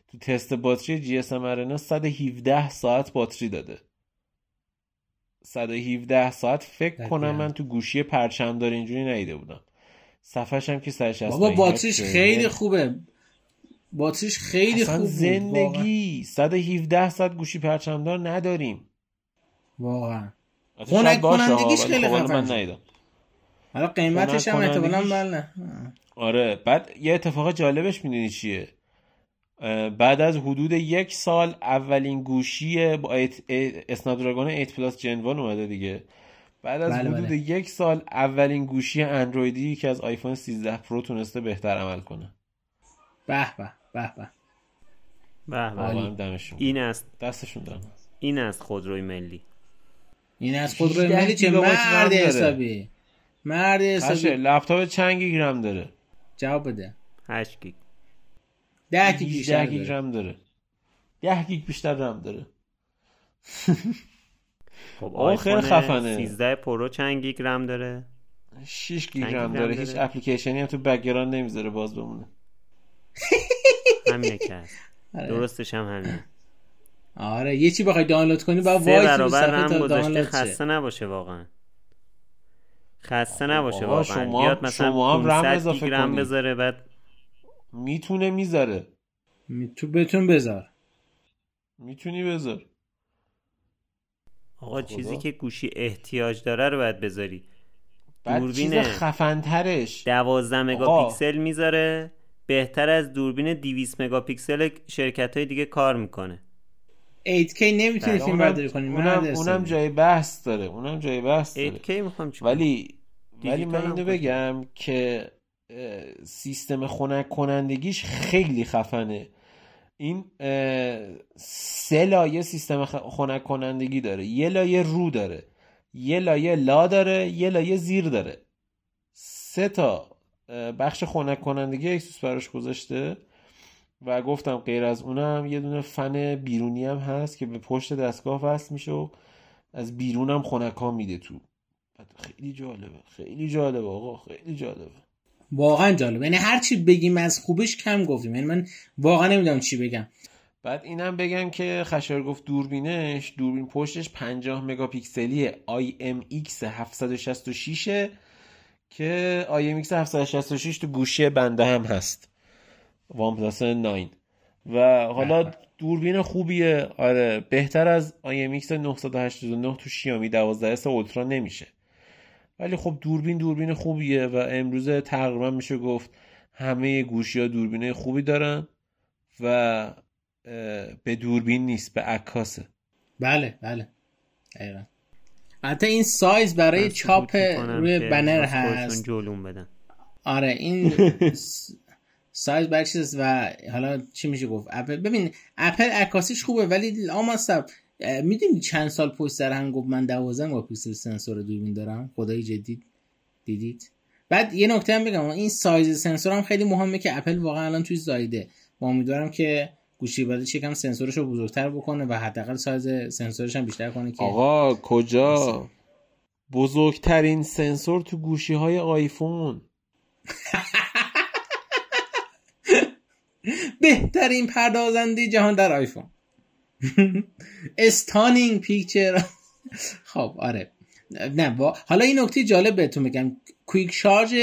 تو تست باتری جی اس ام آرنا صد و هفده ساعت باتری داده. صد و هفده ساعت فکر کنم من تو گوشی پرچم داره اینجوری ندیده بودم. صفحه‌اش هم که صد و شصت و پنج بابا باتریش خیلی خوبه، باتریش خیلی خوب بود زندگی واقعا. صد و هفده صد گوشی پرچمدار نداریم واقعا، خنک کنندگیش خیلی خفنه، حالا قیمتش هم احتمالاً بله. آره بعد یه اتفاق جالبش میدونی چیه؟ بعد از حدود یک سال اولین گوشی با ایت ایت اسنپدراگون هشت پلاس جنوان اومده دیگه، بعد از بله حدود بله. یک سال اولین گوشی اندرویدی که از آیفون سیزده پرو تونسته بهتر عمل کنه. به به به به به به این است دستشون دارم، این است خودروی ملی، این است خودروی ملی چه مرد حسابی مرد حسابی. لپتاپ چند گیگرم داره؟ جواب بده. هشت گیگ ده گیگ بیشتر رم داره، ده گیگ بیشتر رم داره. خب آخر خفنه. سیزده پرو چند گیگ رم داره؟ شش گیگ رم داره. هیچ اپلیکیشنی هم تو بک‌گراند نمیذاره باز بمونه. همینه که درستش هم همینه. آره یه چی بخوای دانلود کنی با وایس برابر هم گذاشته، خسته نباشه واقعا. خسته نباشه واقعا. بیاد مثلا پانصد گیگ رم بذاره، بعد میتونه میذاره. میتو بتون بذار. میتونی بذار. آقا چیزی که گوشی احتیاج داره رو باید بذاری. دوربین خفن‌ترش دوازده مگاپیکسل میذاره، بهتر از دوربین دویست مگاپیکسل شرکت‌های دیگه کار میکنه. هشت کی نمیتونی فیلم برداری کنی. اونم اونم جای بحث داره. اونم جای بحث داره. هشت کی میخوام چیکار؟ ولی ولی من اینو بگم که سیستم خنک کنندگیش خیلی خفنه. این سه لایه سیستم خنک کنندگی داره. یه لایه رو داره، یه لایه لا داره، یه لایه زیر داره. سه تا بخش خنک کنندگی ایسوس براش گذاشته و گفتم غیر از اونم یه دونه فن بیرونی هم هست که به پشت دستگاه وصل میشه و از بیرونم خنک ها میده تو. خیلی جالبه، خیلی جالبه آقا، خیلی جالبه، واقعا جالبه. یعنی هر چی بگیم از خوبش کم گفتیم. یعنی من واقعا نمیدونم چی بگم. بعد اینم بگم که خشر گفت دوربینش، دوربین پشتش پنجاه مگاپیکسلیه، آی ام ایکس هفتصد و شصت و شش که آی ام ایکس هفتصد و شصت و شش تو گوشی بنده هم هست، وانپلاس نه. و حالا دوربین خوبیه، آره بهتر از آی ام ایکس نهصد و هشتاد و نه تو شیائومی دوازده اس اولترا نمیشه، ولی خب دوربین دوربین خوبیه و امروزه تقریبا میشه گفت همه گوشی‌ها دوربینای خوبی دارن و به دوربین نیست، به عکاسه. بله بله دقیقاً. حتی این سایز برای چاپ روی بنر هست. آره این سایز بکسیس و حالا چی میشه گفت اپل. ببین اپل عکاسیش خوبه ولی آماستب میدونی چند سال پشت سر هم گفت من دوازده مگاپیکسل سنسور دوربین دارم. خدای جدید دیدید. بعد یه نکته هم بگم، این سایز سنسور هم خیلی مهمه که اپل واقعا الان توی زایده. ما امیدوارم که گوشی بعد یکم سنسورش رو بزرگتر بکنه و حداقل سایز سنسورش هم بیشتر کنه. که آقا کجا بزرگترین سنسور تو گوشی های آیفون بهترین پردازنده جهان در آیفون استانینگ پیکچر. خب آره نه با... حالا این نکته جالب بهتون بگم، کویک شارژ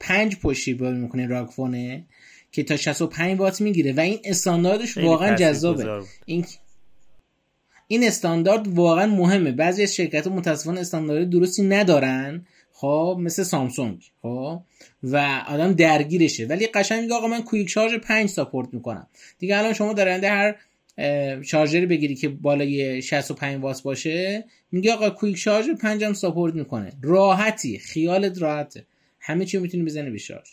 پنج پشتی باید میکنه راکفونه که تا شصت و پنج وات میگیره و این استانداردش واقعا جذابه. این این استاندارد واقعا مهمه. بعضی از شرکت‌ها متاسفانه استاندارد درستی ندارن، خب مثل سامسونگ، خب و آدم درگیرشه. ولی قشنگ میگه آقا من کویک شارژ پنج ساپورت میکنم دیگه. الان شما درنده هر شارژری بگیری که بالای شصت و پنج وات باشه میگه آقا کویک شارژ پنج هم ساپورت میکنه. راحتی، خیالت راحته، همه چی میتونی بزنی به شارژ.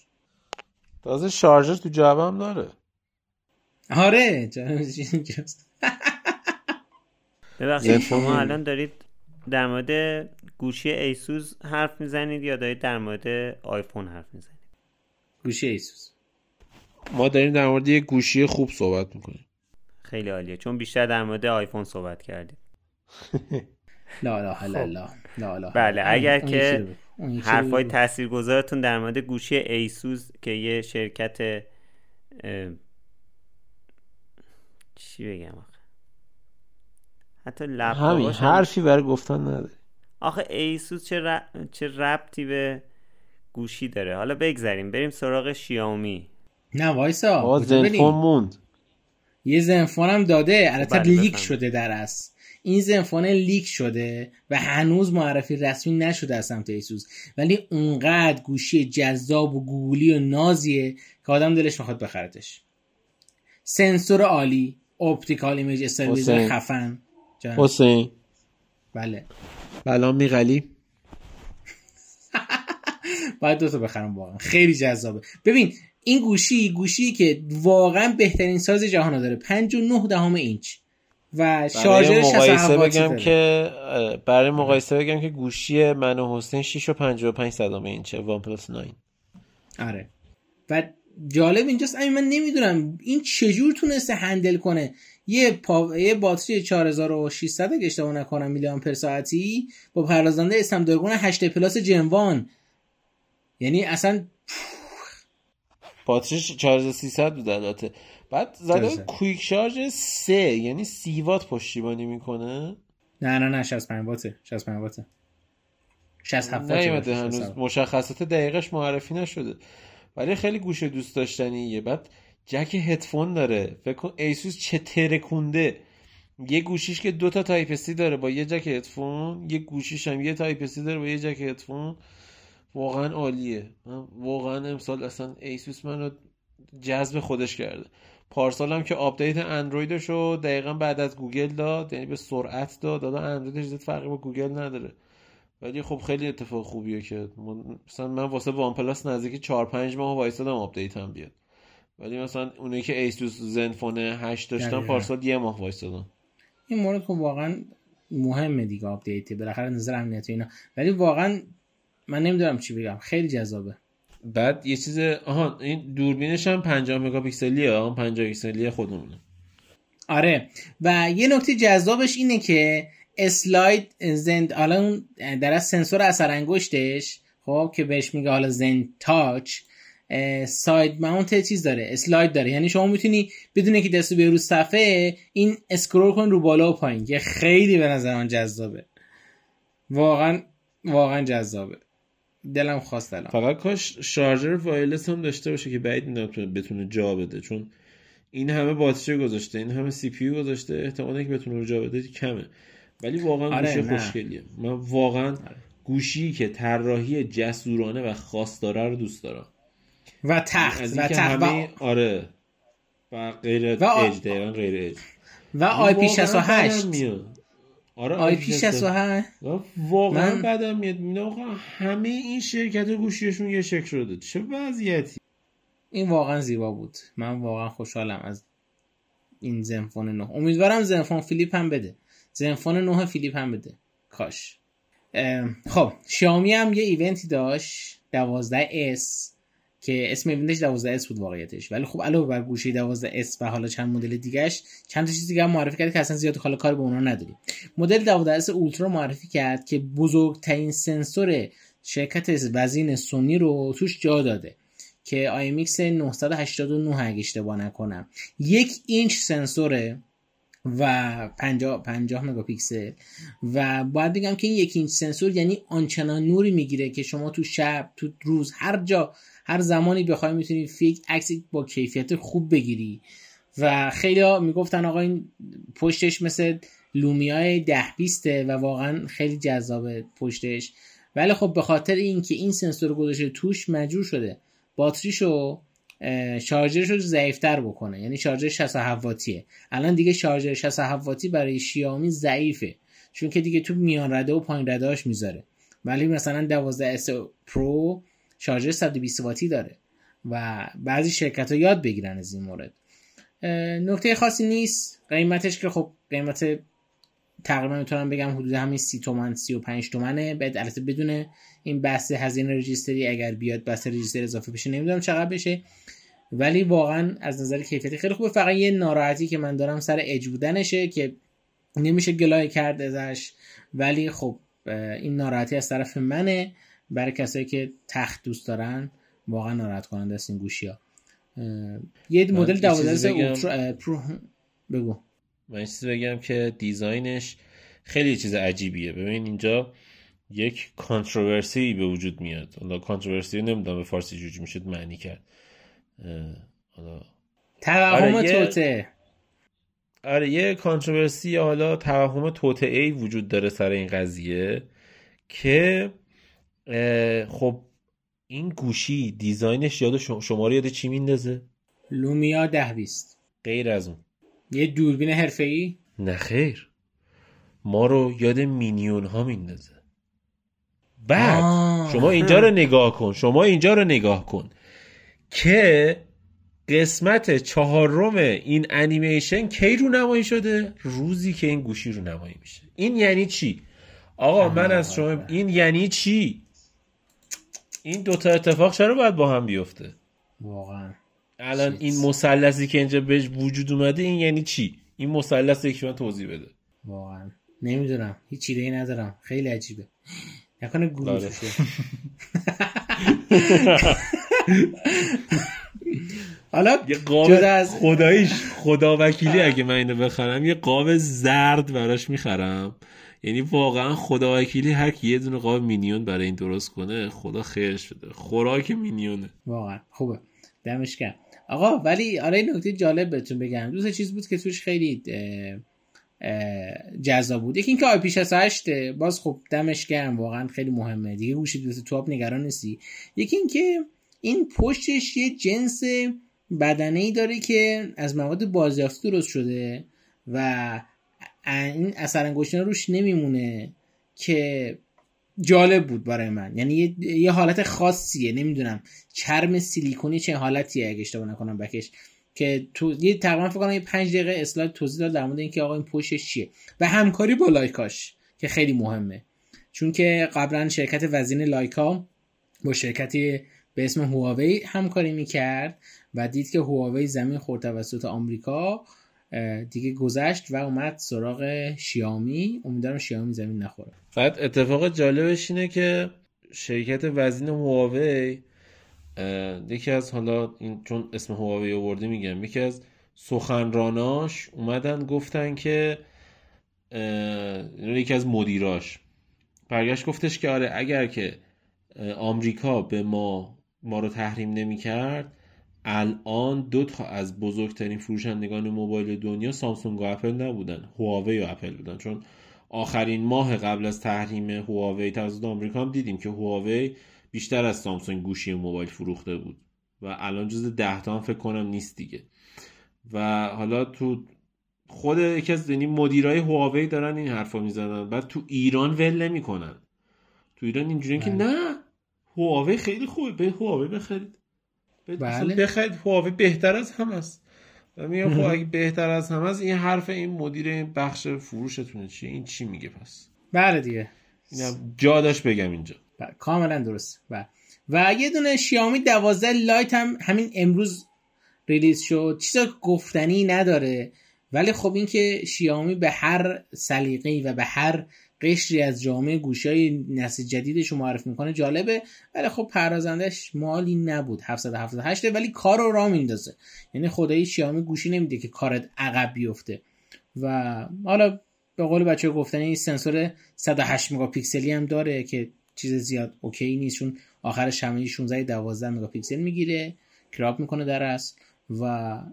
تازه شارژر تو جعبم داره. آره ببخشید شما الان دارید در مورد گوشی ایسوس حرف میزنید یا دارید در مورد آیفون حرف میزنید؟ گوشی ایسوس. ما داریم در مورد یک گوشی خوب صحبت میکنیم. خیلی عالیه، چون بیشتر در مورد آیفون صحبت کردیم. لا لا لا لا لا. بله اگر که حرفای تاثیرگذارتون در مورد گوشی ایسوس که یه شرکت اه... چی بگم آخه حتی لپتاپش حرفی برای گفتن نداره آخه. ایسوس چه ر... چه ربطی به گوشی داره؟ حالا بگذاریم بریم سراغ شیائومی. نه وایسا، باز زنفون موند. یه زنفون هم داده، البته لیک شده در اصل. این زنفون لیک شده و هنوز معرفی رسمی نشده از سمت ایسوس، ولی اونقدر گوشی جذاب و گوگلی و نازیه که آدم دلش میخواد بخرتش. سنسور عالی، اپتیکال ایمیج استابیلیزر خفن. حسین بله بلام میغلی باید دوتا بخرم، واقعا خیلی جذابه. ببین این گوشی گوشی که واقعا بهترین ساز جهان داره، پنج و نه دهم اینچ و شارژر شصت و هفت وات داره. که برای مقایسه بگم که گوشی من و حسین شش و پنجاه و پنج صدم اینچه، وان پلاس نه. آره و جالب اینجاست، من نمیدونم این چجور تونسته هندل کنه یه, پا... یه باتری چهار هزار و ششصد اگه اشتباه نکنم میلی آمپر ساعتی با پردازنده اسنپدراگون هشت پلاس جنوان، یعنی اصلا باتری چهار هزار و سیصد بود البته. بعد زده کویک شارژ سه یعنی سی وات پشتیبانی میکنه. نه نه نه شصت و پنج واته، شصت و پنج واته، شصت و هفت واته. نیومده هنوز مشخصات دقیقش معرفی نشده ولی خیلی گوشه دوست داشتنیه. بعد جک هدفون داره، فکر کن ایسوس چه ترکونده، یه گوشیش که دوتا تایپ سی داره با یه جک هدفون، یه گوشیش هم یه تایپ سی داره با یه جک هدفون. واقعا عالیه. واقعا امسال اصلا ایسوس منو جذب خودش کرده. پارسال هم که آپدیت اندرویدشو دقیقا بعد از گوگل داد، یعنی به سرعت داد. دادا اندرویدش زیاد فرقی با گوگل نداره ولی خب خیلی اتفاق خوبیه که من مثلا من واسه وان پلاس نزدیک چهار پنج ماه وایسادم آپدیت هم بیاد، ولی مثلا اونایی که ایسوس زنفون هشت داشتن پارسال یه ماه وایسادن. این مورد خب واقعا مهمه دیگه، آپدیت بالاخره نظر امنیت اینا، ولی واقعا من نمیدونم چی بگم، خیلی جذابه. بعد یه چیز آها این دوربینش هم پنجاه مگاپیکسلیه، آها پنجاه پیکسلی خودمونه. آره و یه نکته جذابش اینه که اسلاید زند الان در از سنسور اثر انگشتش خب که بهش میگه حالا زند تاچ ساید ماونت چیز داره، اسلاید داره، یعنی شما میتونی بدون اینکه دست به رو صفحه این اسکرول کن رو بالا و پایین، که خیلی به نظر من جذابه، واقعا واقعا جذابه. دلم خواست الان فقط کاش شارژر وایرلس هم داشته باشه که بعید میدونم بتونه جا بده، چون این همه باتری گذاشته، این همه سی پی یو گذاشته، احتمال اینکه بتونه جا بده کمه. ولی واقعا آره گوشه خوشگلیه. من واقعا آره. گوشی که طراحی جسورانه و خاص داره رو دوست دارم و تخت از و تخت همه... و... آره و غیر و... اج دقیقاً غیر اج و آی پی شصت و هشت. آره آی پی شصت و هشت واقعا من... بدم میاد میبینم آقا همه این شرکت‌ها گوشیشون یه شکل شده، چه وضعیتی. این واقعا زیبا بود، من واقعا خوشحالم از این زنفون نه. امیدوارم زنفون فیلیپ هم بده، زنفون نه فیلیپ هم بده، کاش. خب شیائومی هم یه ایونتی داشت دوازده اس که اسم ایونتش دوازده اس بود واقعیتش، ولی خب علاوه بر گوشی دوازده اس و حالا چند مدل دیگه‌اش چند تا چیز دیگه هم معرفی کرد که اصلا زیاد حالا کار به اونها نداریم. مدل دوازده اس اولترا معرفی کرد که بزرگترین سنسور شرکت وزین سونی رو توش جا داده که آی ام ایکس نهصد و هشتاد و نه اگه اشتباه نکنم یک اینچ سنسوره و پنجاه مگاپیکسل و باید بگم که این یک اینچ سنسور یعنی آنچنان نوری میگیره که شما تو شب تو روز هر جا هر زمانی بخوای میتونی فیک عکس با کیفیت خوب بگیری و خیلی میگفتن آقا این پشتش مثل لومیای ده بیست و واقعا خیلی جذابه پشتش، ولی خب به خاطر اینکه این سنسور گذاشته توش مجبور شده باتریشو شارژرش رو ضعیف‌تر بکنه، یعنی شارژر شصت و هفت واتیه. الان دیگه شارژر شصت و هفت واتی برای شیائومی ضعیفه چون که دیگه تو میان رده و پایین ردهاش میذاره، ولی مثلا دوازده اس پرو شارژر صد و بیست واتی داره و بعضی شرکت‌ها یاد بگیرن از این مورد. نکته خاصی نیست، قیمتش که خب قیمت تقریبا میتونم بگم حدود همین سی تومن سی و پنج تومنه، بعد البته بدون این بحث هزینه رجیستری اگر بیاد بحث رجیستر اضافه بشه نمیدونم چقدر بشه، ولی واقعا از نظر کیفیتی خیلی خوبه. فقط یه ناراحتی که من دارم سر اج بودنشه که نمیشه گلایه کرد ازش، ولی خب این ناراحتی از طرف منه، برای کسایی که تخت دوست دارن واقعا ناراحت کننده است این گوشی‌ها. یه مدل دوازده اولترا پرو بگو من این چیز بگم که دیزاینش خیلی چیز عجیبیه. ببین اینجا یک کانتروورسی به وجود میاد، حالا کانتروورسی نمیدونم به فارسی چجوری میشه معنی کرد، حالا توهم توطئه. آره یه کانتروورسی یا حالا توهم توطئه‌ای وجود داره سر این قضیه که خب این گوشی دیزاینش یاد شما رو یاد چی میندازه؟ لومیا ده بیست. غیر از اون یه دوربین حرفه‌ای؟ نه خیر، ما رو یاد مینیون ها میندازه. بعد آه. شما اینجا رو نگاه کن، شما اینجا رو نگاه کن که قسمت چهارم این انیمیشن کی رو نمایی شده؟ روزی که این گوشی رو نمایی میشه. این یعنی چی؟ آقا من از شما این یعنی چی؟ این دوتا اتفاق چرا باید با هم بیفته؟ واقعا الان این مثلثی که اینجا بهش وجود اومده این یعنی چی؟ این مثلث یک من توضیح بده. واقعا نمیدونم، هیچ ایده‌ای ندارم، خیلی عجیبه. نکنه گروه بشه. حالا یه قاب از... خداییش خدا وکیلی اگه من اینو بخرم یه قاب زرد براش میخرم، یعنی واقعا خدا وکیلی هر کی یه دونه قاب مینیون برای این درست کنه خدا خیرش بده، خوراک مینیونه واقعا. خوبه، دمش گرم آقا. ولی آره این نکته جالب بهتون بگم، دو سه چیز بود که توش خیلی جذاب بود. یکی اینکه آی پی شصت و هشت باز خب دمش گرم واقعا خیلی مهمه دیگه، هوش تو آب نگران نیستی. یکی اینکه این پشتش یه جنس بدنه‌ای داره که از مواد بازیافتی درست شده و این اثر انگشتان روش نمیمونه که جالب بود برای من، یعنی یه, یه حالت خاصیه، نمیدونم چرم سیلیکونی چه حالتیه اگه اشتباه نکنم بکش، که تو یه تقریبا فکر کنم یه پنج دقیقه اسلاید توضیح داد در مورد اینکه آقا این پشتش چیه و همکاری با لایکاش که خیلی مهمه، چون که قبلا شرکت وزین لایکا با شرکتی به اسم هواوی همکاری میکرد و دید که هواوی زمین خورد توسط آمریکا دیگه، گذشت و اومد سراغ شیائومی. امیدوارم شیائومی زمین نخوره. فقط اتفاق جالبش اینه که شرکت وزین هواوی یکی از، حالا این چون اسم هواوی آوردی میگم، یکی از سخنراناش اومدن گفتن که یکی از مدیراش برگشت گفتش که آره اگر که آمریکا به ما ما رو تحریم نمی‌کرد الان دو تا از بزرگترین فروشندگان موبایل دنیا سامسونگ و اپل نبودن، هواوی و اپل بودن. چون آخرین ماه قبل از تحریم هواوی توسط آمریکا هم دیدیم که هواوی بیشتر از سامسونگ گوشی موبایل فروخته بود و الان جز ده تا هم فکر کنم نیست دیگه. و حالا تو خود یکی از یعنی مدیرای هواوی دارن این حرفا میزنن، بعد تو ایران ول نمی‌کنن. تو ایران اینجوریه که نه هواوی خیلی خوبه، به هواوی بخرید، بله بخرید، هواوی بهتر از همه است. و میگم خب اگه بهتر از همه است این حرف این مدیر بخش فروشتونه چیه؟ این چی میگه پس؟ بله دیگه جا داشت بگم اینجا. بله کاملا درست. بله و یه دونه شیائومی دوازده لایت هم همین امروز ریلیز شد، چیزا گفتنی نداره، ولی خب این که شیائومی به هر سلیقه‌ای و به هر قشری از جامعه گوشی‌های نسل جدیدش رو معرفی میکنه جالبه، ولی خب پردازندش مالی نبود، هفتصد و هفتاد و هشت ولی کار رو راه میندازه، یعنی خدایی شیائومی گوشی نمیده که کارت عقب بیفته. و حالا به قول بچه گفتن این سنسور صد و هشت مگاپیکسلی هم داره که چیز زیاد اوکی نیست، چون آخرش همه شانزده دوازده مگاپیکسل میگیره، کراپ میکنه در اصل. و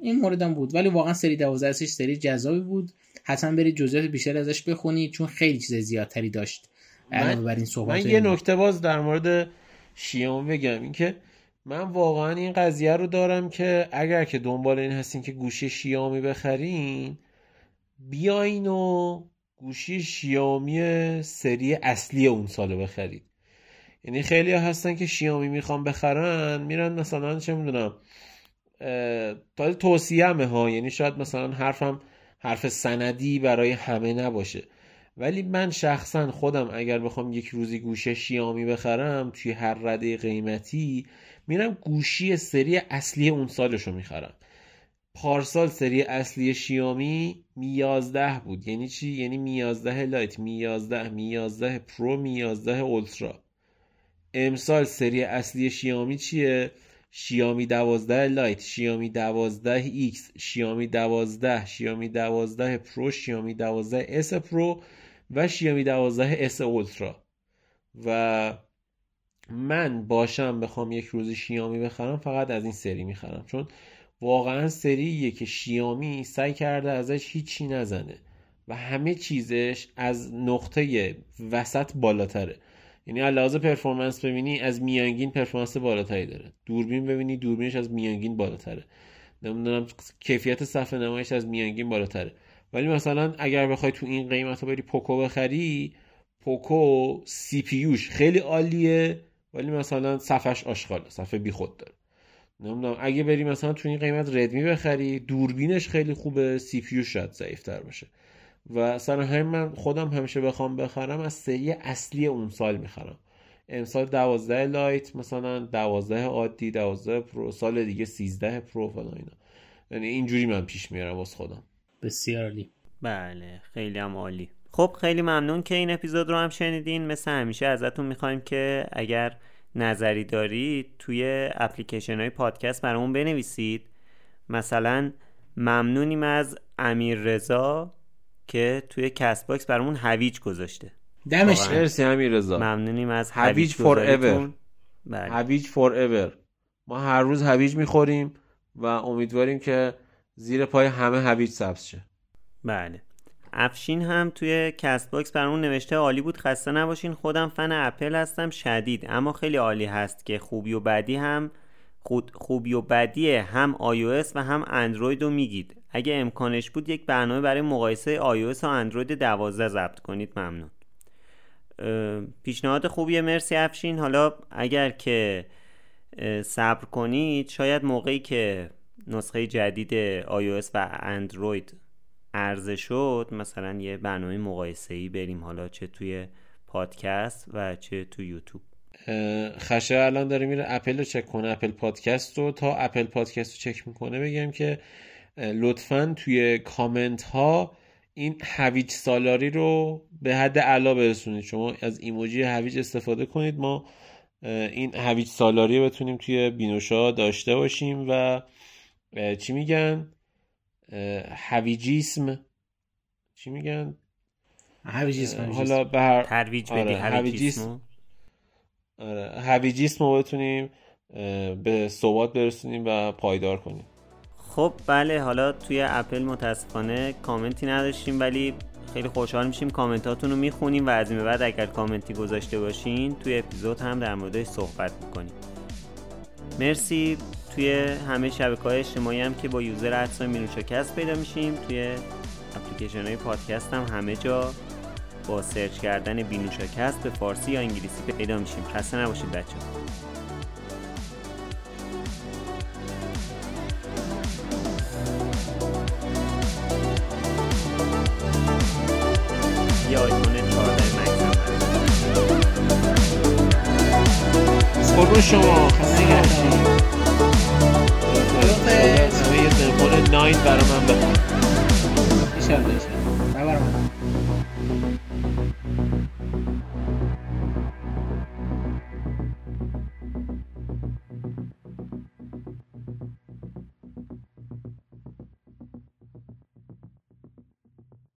این موردم بود، ولی واقعا سری دوازده سش سری جذابی بود، حتما برید جزئیات بیشتر ازش بخونید چون خیلی چیز زیادتری داشت. من, بر این صحبت من یه نکته باز در مورد شیائومی بگم، این که من واقعا این قضیه رو دارم که اگر که دنبال این هستین که گوشی شیائومی بخرین، بیاین و گوشی شیائومی سری اصلی اون سالو بخرید. یعنی خیلی هستن که شیائومی میخوان بخرن میرن مثلا چه میدونم تا توصیه‌مه ها، یعنی شاید مثلا حرفم حرف سندی برای همه نباشه، ولی من شخصا خودم اگر بخوام یک روزی گوشه شیائومی بخرم توی هر رده قیمتی میرم گوشی سری اصلی اون سالشو میخرم. پارسال سری اصلی شیائومی میازده بود، یعنی چی؟ یعنی میازده لایت، میازده، میازده پرو، میازده اولترا. امسال سری اصلی شیائومی چیه؟ شیائومی دوازده لایت، شیائومی دوازده ایکس، شیائومی دوازده، شیائومی دوازده پرو، شیائومی دوازده اس پرو و شیائومی دوازده اس اولترا. و من باشم بخوام یک روز شیائومی بخرم فقط از این سری میخرم، چون واقعا سریه که شیائومی سعی کرده ازش هیچی نزنه و همه چیزش از نقطه وسط بالاتره. یعنی علاوه پرفورمنس ببینی از میانگین پرفورمنس بالاتری داره، دوربین ببینی دوربینش از میانگین بالاتره، نمیدونم کیفیت صفحه نمایش از میانگین بالاتره. ولی مثلا اگر بخوای تو این قیمتا بری پوکو بخری، پوکو سی پی یوش خیلی عالیه ولی مثلا صفحش آشغاله، صفحه بیخود داره. نمیدونم اگه بری مثلا تو این قیمت ردمی بخری، دوربینش خیلی خوبه، سی پی یوش شاید ضعیف‌تر باشه. و سر همین من خودم همیشه بخوام بخرم از سری اصلی اون سال میخرم. امسال دوازده لایت، مثلا دوازده عادی، دوازده پرو، سال دیگه سیزده پرو فلان اینا. یعنی اینجوری من پیش میارم واسه خودم. بسیار عالی. بله خیلی هم عالی. خب خیلی ممنون که این اپیزود رو هم شنیدین. مثل همیشه ازتون میخوایم که اگر نظری دارید توی اپلیکیشن های پادکست برامون بنویسید. مثلا ممنونیم از امیر رضا که توی کست باکس برامون هویج گذاشته. دمش مرسی امیر رضا. ممنونیم از هویج فور ایور. هویج فور ایور. ما هر روز هویج میخوریم و امیدواریم که زیر پای همه هویج سبز شه. بله. افشین هم توی کست باکس برامون نوشته عالی بود خسته نباشین. خودم فن اپل هستم شدید، اما خیلی عالی هست که خوبی و بدی هم خود خوبی و بدی هم iOS و هم اندروید رو میگید. اگه امکانش بود یک برنامه برای مقایسه iOS و اندروید دوازده ضبط کنید. ممنون. پیشنهاد خوبیه، مرسی افشین. حالا اگر که صبر کنید شاید موقعی که نسخه جدید iOS و اندروید عرضه شد مثلا یه برنامه مقایسه‌ای بریم، حالا چه توی پادکست و چه توی یوتیوب. خشه الان داره میره اپل رو چک کنه، اپل پادکست رو. تا اپل پادکست رو چک میکنه بگم که لطفاً توی کامنت ها این هویج سالاری رو به حد اعلا برسونید. شما از ایموجی هویج استفاده کنید ما این هویج سالاری بتونیم توی بینوشا داشته باشیم و چی میگن هویجیسم چی میگن هویجیسم حالا به هر ترویج بدی هویجیسم هویجیسم رو بتونیم به ثبات برسونیم و پایدار کنیم. خب بله، حالا توی اپل متاسفانه کامنتی نداشتیم ولی خیلی خوشحال میشیم کامنتاتون رو میخونیم و از این به بعد اگر کامنتی گذاشته باشین توی اپیزود هم در موردش صحبت میکنیم. مرسی. توی همه شبکه‌های اجتماعی هم که با یوزر ادسای مینوشاکست پیدا میشیم، توی اپلیکیشن‌های پادکست هم همه جا با سرچ کردن بینوشاکست به فارسی یا انگلیسی پیدا میشیم. خسته نباشید بچه‌ها. خورو شما خسته نباشید. خدا خیر. همه یه زنبور ناین برای من بخون. ایشالله ایشالله. نه برای من.